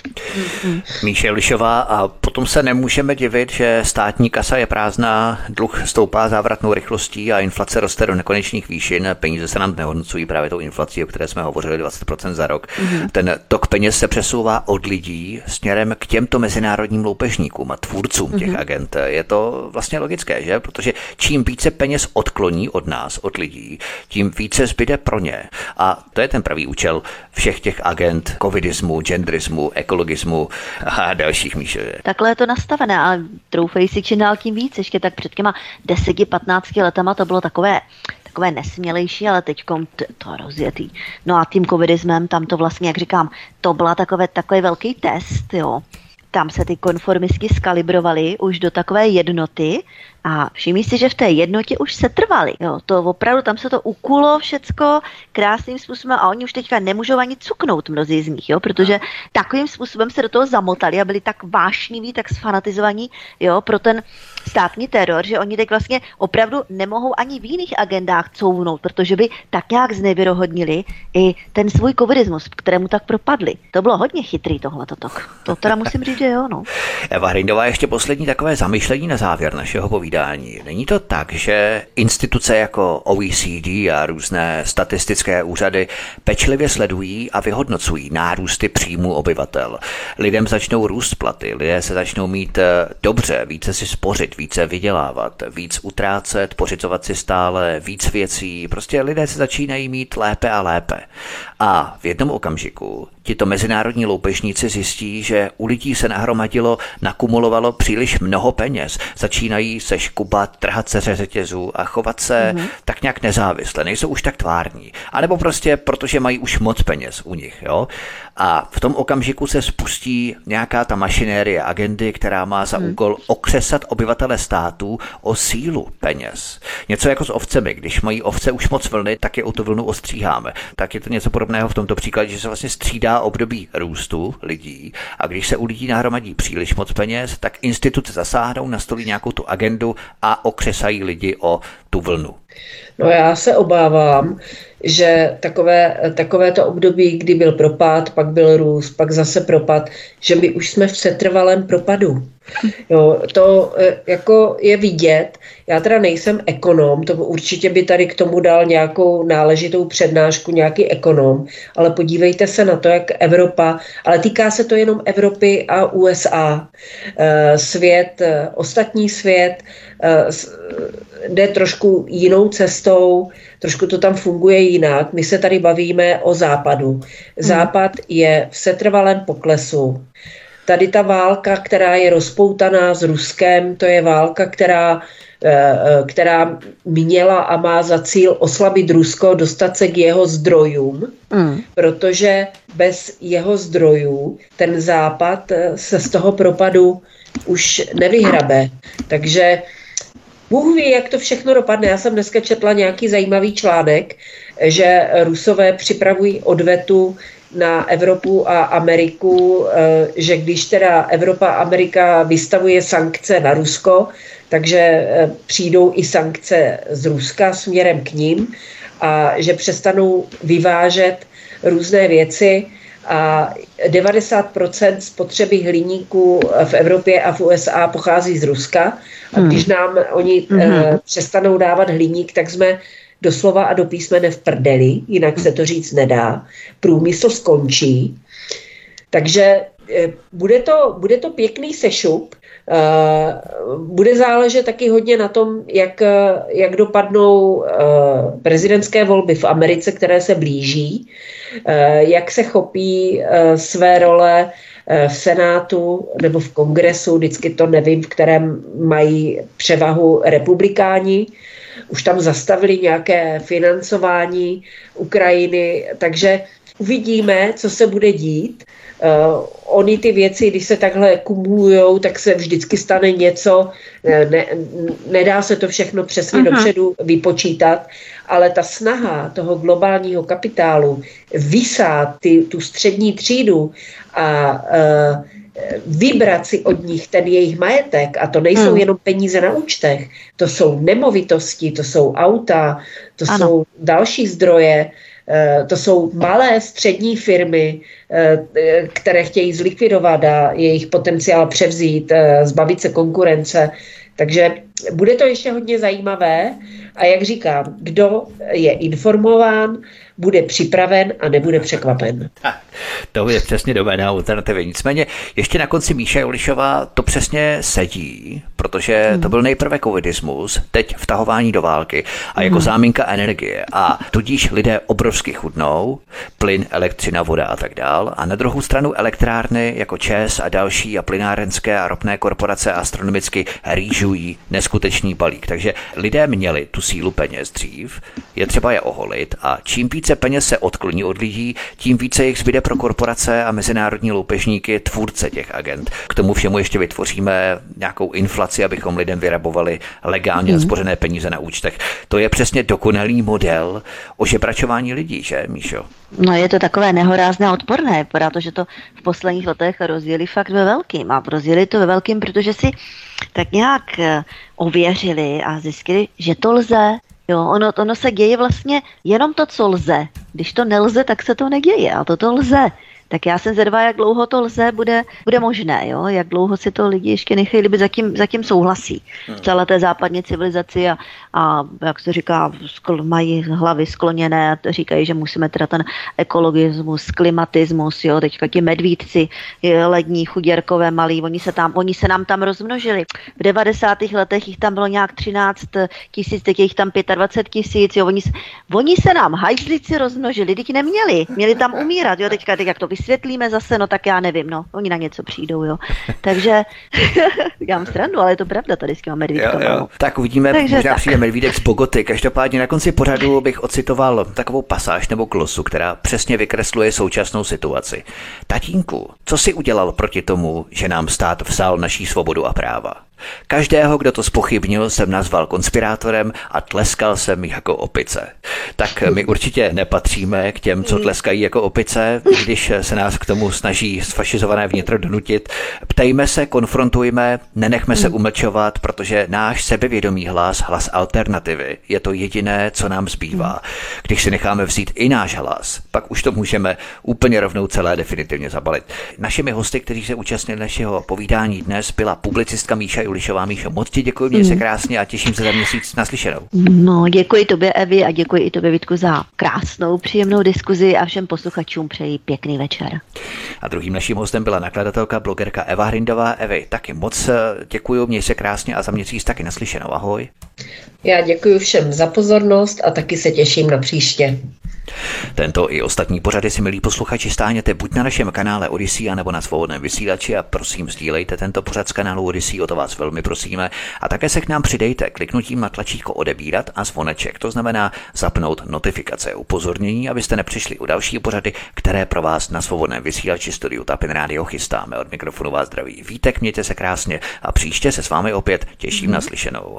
Mm. Míša Julišová, a potom se nemůžeme divit, že státní kasa je prázdná, dluh stoupá závratnou rychlostí a inflace roste do nekonečných výšin, peníze se nám nehodnocují právě tou inflací, o které jsme hovořili, dvacet procent za rok. Mm. Ten tok peněz se přesouvá od lidí směrem k těmto mezinárodním loupežníkům a tvůrcům těch mm. agent. Je to vlastně logické, že? Protože čím více peněz odkloní od nás, od lidí, tím více zbyde pro ně. A to je ten pravý účel všech těch agent covidismu, genderismu, ekologismu a dalších, Míšo. Takhle je to nastavené a troufej si čím dál tím víc. Ještě tak před těma deseti patnácti letama to bylo takové takové nesmělejší, ale teďkom t- to rozjetý. No a tím covidismem tam to vlastně, jak říkám, to byla takové, takový velký test, jo. Tam se ty konformistky skalibrovaly už do takové jednoty a všimni si, že v té jednotě už se trvali. Jo, to opravdu, tam se to ukulo všecko krásným způsobem a oni už teďka nemůžou ani cuknout mnozí z nich, jo, protože takovým způsobem se do toho zamotali a byli tak vášniví, tak sfanatizovaní, jo, pro ten státní teror, že oni teď vlastně opravdu nemohou ani v jiných agendách couvnout, protože by tak nějak znevěrohodnili i ten svůj covidismus, kterému tak propadli. To bylo hodně chytrý tohleto tok. To teda musím říct, že jo, no. Eva Hrindová, ještě poslední takové zamyšlení na závěr našeho povídání. Není to tak, že instituce jako O E C D a různé statistické úřady pečlivě sledují a vyhodnocují nárůsty příjmů obyvatel. Lidem začnou růst platy, lidé se začnou mít dobře, více si spořit, více vydělávat, víc utrácet, pořizovat si stále víc věcí. Prostě lidé se začínají mít lépe a lépe. A v jednom okamžiku tito mezinárodní loupežníci zjistí, že u lidí se nahromadilo, nakumulovalo příliš mnoho peněz. Začínají se škubat, trhat se řetězů a chovat se mm-hmm. tak nějak nezávisle. Nejsou už tak tvární. A nebo prostě protože mají už moc peněz u nich. Jo? A v tom okamžiku se spustí nějaká ta mašinérie agendy, která má za mm. úkol okřesat obyvatele států o sílu peněz. Něco jako s ovcemi. Když mají ovce už moc vlny, tak je o tu vlnu ostříháme. Tak je to něco podobného v tomto příkladě, že se vlastně střídá období růstu lidí a když se u lidí nahromadí příliš moc peněz, tak instituce zasáhnou, nastolí nějakou tu agendu a okřesají lidi o tu vlnu. No já se obávám, že takové, takové to období, kdy byl propad, pak byl růst, pak zase propad, že my už jsme v setrvalém propadu. Jo, to jako je vidět, já teda nejsem ekonom, to určitě by tady k tomu dal nějakou náležitou přednášku nějaký ekonom, ale podívejte se na to, jak Evropa, ale týká se to jenom Evropy a U S A. Svět, ostatní svět jde trošku jinou cestou, trošku to tam funguje jinak. My se tady bavíme o západu. Západ je v setrvalém poklesu. Tady ta válka, která je rozpoutaná s Ruskem, to je válka, která, která měla a má za cíl oslabit Rusko, dostat se k jeho zdrojům, mm. protože bez jeho zdrojů ten západ se z toho propadu už nevyhrabe. Takže Bůh ví, jak to všechno dopadne. Já jsem dneska četla nějaký zajímavý článek, že Rusové připravují odvetu na Evropu a Ameriku, že když teda Evropa a Amerika vystavuje sankce na Rusko, takže přijdou i sankce z Ruska směrem k ním a že přestanou vyvážet různé věci a devadesát procent spotřeby hliníku v Evropě a v U S A pochází z Ruska a když nám oni mm-hmm. přestanou dávat hliník, tak jsme doslova a do písmene v prdeli, jinak se to říct nedá. Průmysl skončí. Takže bude to, bude to pěkný sešup. Bude záležet taky hodně na tom, jak, jak dopadnou prezidentské volby v Americe, které se blíží, jak se chopí své role v Senátu nebo v Kongresu, vždycky to nevím, v kterém mají převahu republikáni. Už tam zastavili nějaké financování Ukrajiny, takže uvidíme, co se bude dít. Uh, Ony ty věci, když se takhle kumulujou, tak se vždycky stane něco, ne, nedá se to všechno přesně Aha. dopředu vypočítat, ale ta snaha toho globálního kapitálu vysát ty, tu střední třídu a uh, vybrat si od nich ten jejich majetek, a to nejsou hmm. jenom peníze na účtech, to jsou nemovitosti, to jsou auta, to ano. jsou další zdroje, to jsou malé střední firmy, které chtějí zlikvidovat a jejich potenciál převzít, zbavit se konkurence. Takže bude to ještě hodně zajímavé a jak říkám, kdo je informován, bude připraven a nebude překvapen. Tak, to je přesně doména alternativy. Nicméně ještě na konci Míša Julišová to přesně sedí, protože hmm. to byl nejprve covidismus, teď vtahování do války a jako hmm. záminka energie a tudíž lidé obrovsky chudnou, plyn, elektřina, voda a tak dál a na druhou stranu elektrárny jako ČEZ a další a plynárenské a ropné korporace astronomicky rýžují neskutečný balík. Takže lidé měli tu sílu peněz dřív, je třeba je oholit a čím více peněz se odkloní od lidí, tím více jich zbyde pro korporace a mezinárodní loupežníky, tvůrce těch agent. K tomu všemu ještě vytvoříme nějakou inflaci, abychom lidem vyrabovali legálně zbořené mm. peníze na účtech. To je přesně dokonalý model ožebračování lidí, že, Míšo? No je to takové nehorázné a odporné, protože to v posledních letech rozjeli fakt ve velkým. A rozjeli to ve velkým, protože si tak nějak ověřili a zjistili, že to lze. Jo, ono, ono se děje vlastně jenom to, co lze. Když to nelze, tak se to neděje, a to to lze. Tak já jsem zvědavá, jak dlouho to lze, bude, bude možné, jo? Jak dlouho si to lidi ještě nechají líbit, zatím, zatím souhlasí v celé té západní civilizaci a, a jak se říká, skl, mají hlavy skloněné a říkají, že musíme teda ten ekologismus, klimatismus, jo? Teďka ti medvídci, lední, chuděrkové, malí, oni se, tam, oni se nám tam rozmnožili. V devadesátých letech jich tam bylo nějak třináct tisíc, teď je jich tam dvacet pět tisíc, jo? Oni, oni se nám hajzlici rozmnožili, teď neměli, měli tam umírat, jo? Teďka, teď jak to vysvětlíme zase, no tak já nevím, no, oni na něco přijdou, jo. Takže já mám srandu, ale je to pravda, tady s těma medvídkama. Tak uvidíme, takže možná tak. Přijde medvídek z Bogoty. Každopádně na konci pořadu bych ocitoval takovou pasáž nebo glosu, která přesně vykresluje současnou situaci. Tatínku, co jsi udělal proti tomu, že nám stát vzal naší svobodu a práva? Každého, kdo to zpochybnil, jsem nazval konspirátorem a tleskal jsem jako opice. Tak my určitě nepatříme k těm, co tleskají jako opice, když se nás k tomu snaží sfašizované vnitro donutit. Ptejme se, konfrontujme, nenechme se umlčovat, protože náš sebevědomý hlas, hlas alternativy, je to jediné, co nám zbývá. Když si necháme vzít i náš hlas, pak už to můžeme úplně rovnou celé definitivně zabalit. Našimi hosty, kteří se účastnili našeho povídání dnes, byla publicistka Míša Julišová. Míšo, moc ti děkuji, mě se krásně a těším se za měsíc na slyšenou. No, děkuji tobě, Evi, a děkuji i tobě, Vítku, za krásnou, příjemnou diskuzi a všem posluchačům přeji pěkný večer. A druhým naším hostem byla nakladatelka, blogerka Eva Hrindová. Evi, taky moc děkuji, měj se krásně a za měsíc taky na slyšenou. Ahoj. Já děkuji všem za pozornost a taky se těším na příště. Tento i ostatní pořady si, milí posluchači, stáhněte buď na našem kanále Odysee, nebo na Svobodném vysílači a prosím sdílejte tento pořad z kanálu Odysee, o to vás velmi prosíme. A také se k nám přidejte kliknutím na tlačítko odebírat a zvoneček, to znamená zapnout notifikace, upozornění, abyste nepřišli u další pořady, které pro vás na Svobodném vysílači Studiu Tapin Radio chystáme. Od mikrofonu vás zdraví Vítek, mějte se krásně a příště se s vámi opět těším na slyšenou.